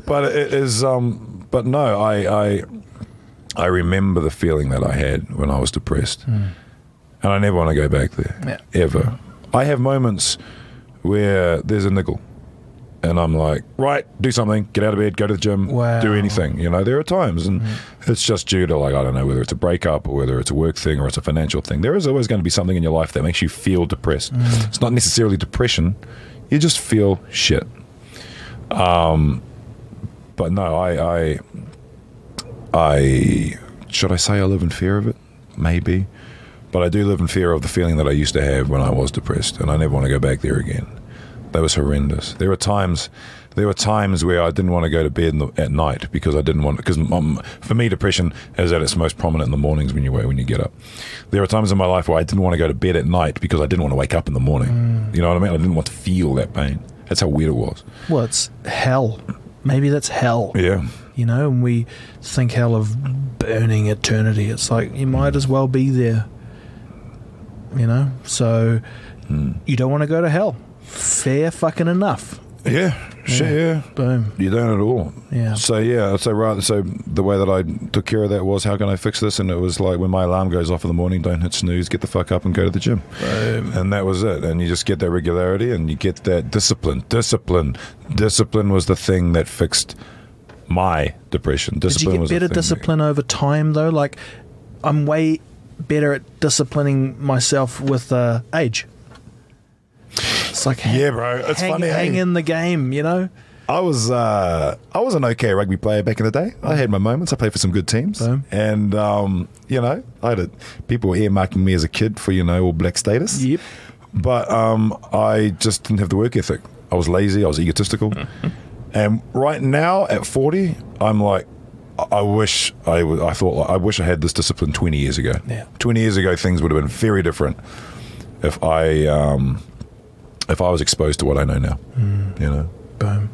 but it is, um, but no, I, I I remember the feeling that I had when I was depressed, mm. and I never want to go back there yeah. ever. I have moments where there's a nickel and I'm like, right, do something, get out of bed, go to the gym, wow. do anything. You know, there are times, and mm-hmm. it's just due to, like, I don't know, whether it's a breakup or whether it's a work thing or it's a financial thing. There is always going to be something in your life that makes you feel depressed. Mm-hmm. It's not necessarily depression. You just feel shit. Um, but no, I, I, I, should I say I live in fear of it? Maybe. But I do live in fear of the feeling that I used to have when I was depressed, and I never want to go back there again. That was horrendous. There were times, there were times where I didn't want to go to bed in the, at night because I didn't want. Because um, for me, depression is at its most prominent in the mornings when you when you get up. There were times in my life where I didn't want to go to bed at night because I didn't want to wake up in the morning. Mm. You know what I mean? I didn't want to feel that pain. That's how weird it was. Well, it's hell. Maybe that's hell. Yeah. You know, and we think hell of burning eternity. It's like you might as well be there. You know, so mm. you don't want to go to hell. Fair fucking enough. Yeah, yeah. Sure, yeah. Boom. You don't at all. Yeah. So yeah, so right. So the way that I took care of that was, how can I fix this? And it was like, when my alarm goes off in the morning, don't hit snooze, get the fuck up and go to the gym. Boom. And that was it. And you just get that regularity and you get that discipline. Discipline, discipline was the thing that fixed my depression. Discipline. Did you get was better discipline that, over time though? Like, I'm way better at disciplining myself with uh, age. It's like, hang, yeah, bro. It's hang, funny. Hang in the game, you know. I was uh, I was an okay rugby player back in the day. I had my moments. I played for some good teams, Boom. and um, you know, I had a, people were earmarking me as a kid for, you know, all black status. Yep. But um, I just didn't have the work ethic. I was lazy. I was egotistical. Mm-hmm. And right now at forty, I'm like, I wish I, w- I thought I wish I had this discipline twenty years ago. Yeah. Twenty years ago, things would have been very different if I um, if I was exposed to what I know now. Mm. You know, boom.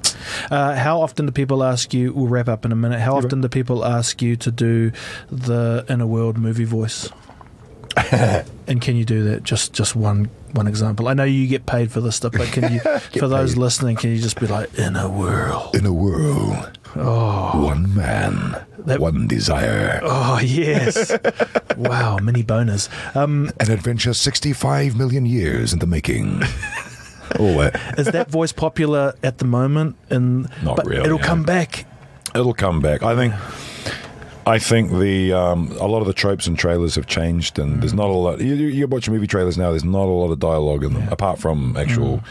Uh, how often do people ask you? We'll wrap up in a minute. How yeah, often right. do people ask you to do the Inner World movie voice? And can you do that? Just just one one example. I know you get paid for this stuff, but can you, for those paid. listening, can you just be like, Inner World, Inner World. Oh, one man, that, one desire. Oh, yes. Wow, many boners. Um, An adventure sixty-five million years in the making. All that. Is that voice popular at the moment? In, Not but really. It'll yeah. come back. It'll come back. I think I think the um, a lot of the tropes and trailers have changed, and mm. there's not a lot. You, you watch movie trailers now, there's not a lot of dialogue in them, yeah. apart from actual mm.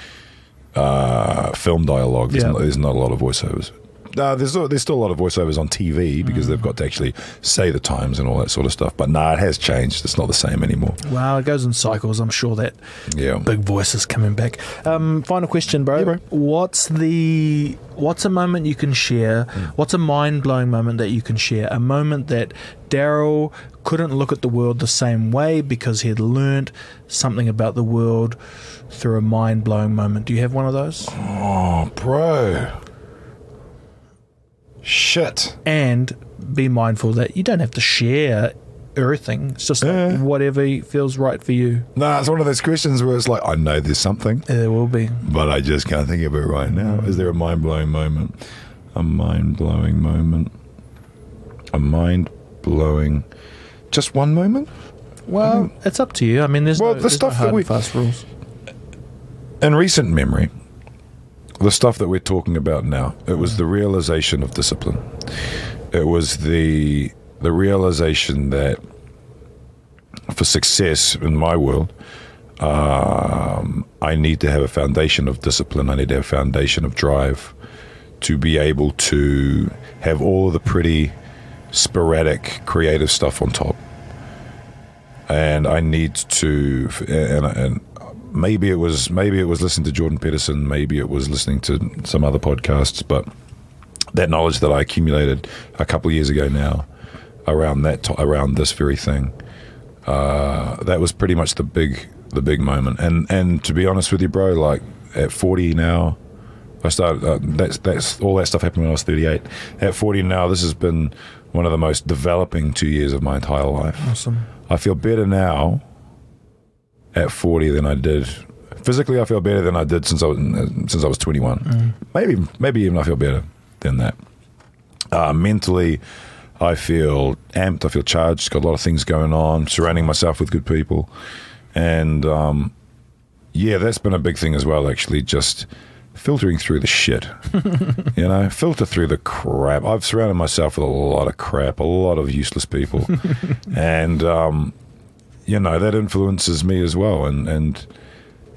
uh, film dialogue. There's, yeah. no, there's not a lot of voiceovers. Uh, there's, there's still a lot of voiceovers on T V because mm. they've got to actually say the times and all that sort of stuff. But nah, it has changed. It's not the same anymore. Wow, it goes in cycles. I'm sure that yeah. big voice is coming back. Um, final question, bro. Yeah, bro. What's the what's a moment you can share? Mm. What's a mind-blowing moment that you can share? A moment that Daryl couldn't look at the world the same way because he had learnt something about the world through a mind-blowing moment. Do you have one of those? Oh, bro. Shit. And be mindful that you don't have to share everything. It's just like yeah. whatever feels right for you. No, nah, it's one of those questions where it's like, I know there's something. There will be. But I just can't think of it right now. Mm. Is there a mind-blowing moment? A mind-blowing moment. A mind-blowing... Just one moment? Well, it's up to you. I mean, there's well, no, the there's stuff no hard that we, and fast rules. In recent memory... The stuff that we're talking about now, it was the realization of discipline. It was the the realization that for success in my world, um, I need to have a foundation of discipline. I need to have a foundation of drive to be able to have all the pretty sporadic creative stuff on top. And I need to... and, and Maybe it was maybe it was listening to Jordan Peterson, maybe it was listening to some other podcasts, but that knowledge that I accumulated a couple of years ago now around that around this very thing, uh, that was pretty much the big the big moment. And and to be honest with you, bro, like at forty now, I started. Uh, that's that's all that stuff happened when I was thirty-eight. At forty now, this has been one of the most developing two years of my entire life. Awesome. I feel better now at forty than I did. Physically, I feel better than I did since I was since I was twenty-one. Mm. Maybe maybe even I feel better than that. Uh, mentally, I feel amped. I feel charged. Got a lot of things going on. Surrounding myself with good people, and um, yeah, that's been a big thing as well. Actually, just filtering through the shit, you know, filter through the crap. I've surrounded myself with a lot of crap, a lot of useless people, and um, you know that influences me as well. And and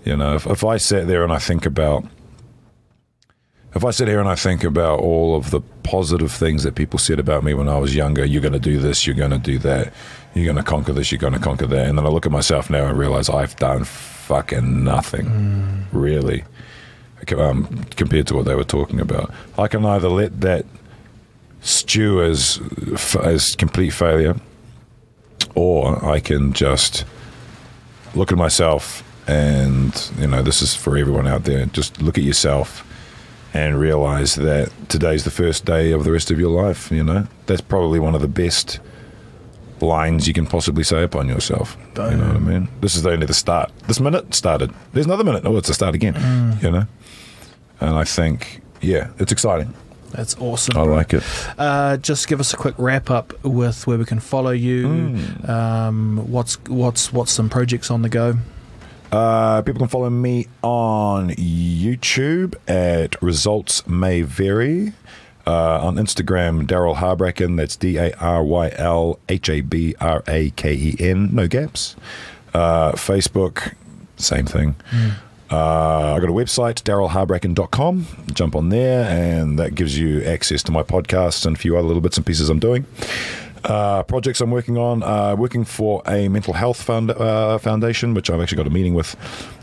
you know, if, if I sit there and I think about. If I sit here and I think about all of the positive things that people said about me when I was younger, you're going to do this, you're going to do that, you're going to conquer this, you're going to conquer that. And then I look at myself now and realize I've done fucking nothing, mm. really, um, compared to what they were talking about. I can either let that stew as, as complete failure, or I can just look at myself and, you know, this is for everyone out there, just look at yourself and realize that today's the first day of the rest of your life, you know? That's probably one of the best lines you can possibly say upon yourself. Damn. You know what I mean? This is only the start. This minute started. There's another minute. Oh, it's a start again, mm. you know? And I think, yeah, it's exciting. That's awesome. I bro. like it. Uh, just give us a quick wrap up with where we can follow you, mm. um, what's, what's, what's some projects on the go? Uh, people can follow me on YouTube at Results May Vary. Uh, on Instagram, Daryl Harbracken. That's D A R Y L H A B R A K E N. No gaps. Uh, Facebook, same thing. Mm. Uh, I got a website, daryl harbracken dot com. Jump on there, and that gives you access to my podcasts and a few other little bits and pieces I'm doing. Uh, projects I'm working on, uh, working for a mental health found, uh, foundation, which I've actually got a meeting with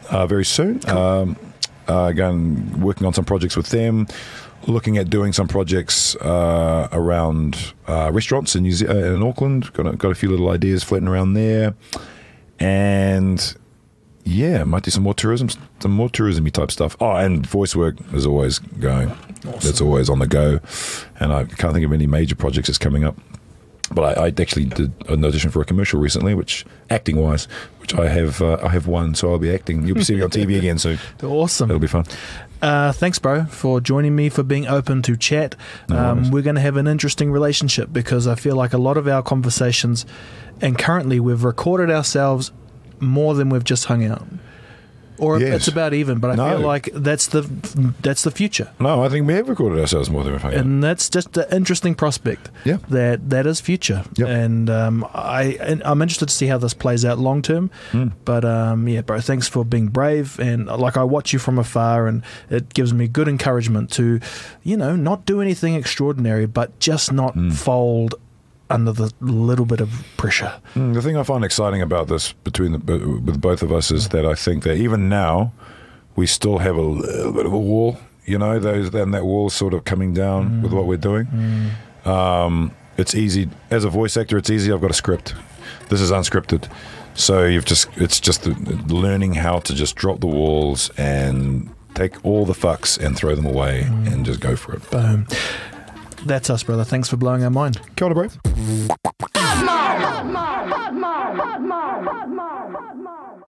uh, very soon. Cool. Um, uh, going, working on some projects with them, looking at doing some projects uh, around uh, restaurants in, New Ze- uh, in Auckland. Got a, got a few little ideas floating around there, and yeah, might do some more tourism, some more tourism-y type stuff. Oh, and voice work is always going. Awesome. That's always on the go, and I can't think of any major projects that's coming up. But I, I actually did an audition for a commercial recently, which acting-wise, which I have uh, I have won, so I'll be acting. You'll be seeing on T V again soon. Awesome. It'll be fun. Uh, thanks, bro, for joining me, for being open to chat. No um, we're going to have an interesting relationship because I feel like a lot of our conversations, and currently we've recorded ourselves more than we've just hung out. Or yes. It's about even, but I no. feel like that's the that's the future. No, I think we have recorded ourselves more than we've had. And that's just an interesting prospect. Yeah, that that is future. Yep. And um, I and I'm interested to see how this plays out long term. Mm. But um, yeah, bro, thanks for being brave. And like I watch you from afar, and it gives me good encouragement to, you know, not do anything extraordinary, but just not mm. fold under the little bit of pressure. Mm, the thing I find exciting about this between the, with both of us is that I think that even now we still have a little bit of a wall, you know, those and that wall sort of coming down mm. with what we're doing. Mm. Um, it's easy as a voice actor. It's easy. I've got a script. This is unscripted, so you've just it's just learning how to just drop the walls and take all the fucks and throw them away mm. and just go for it. Boom. That's us, brother. Thanks for blowing our mind. Kia ora, bro.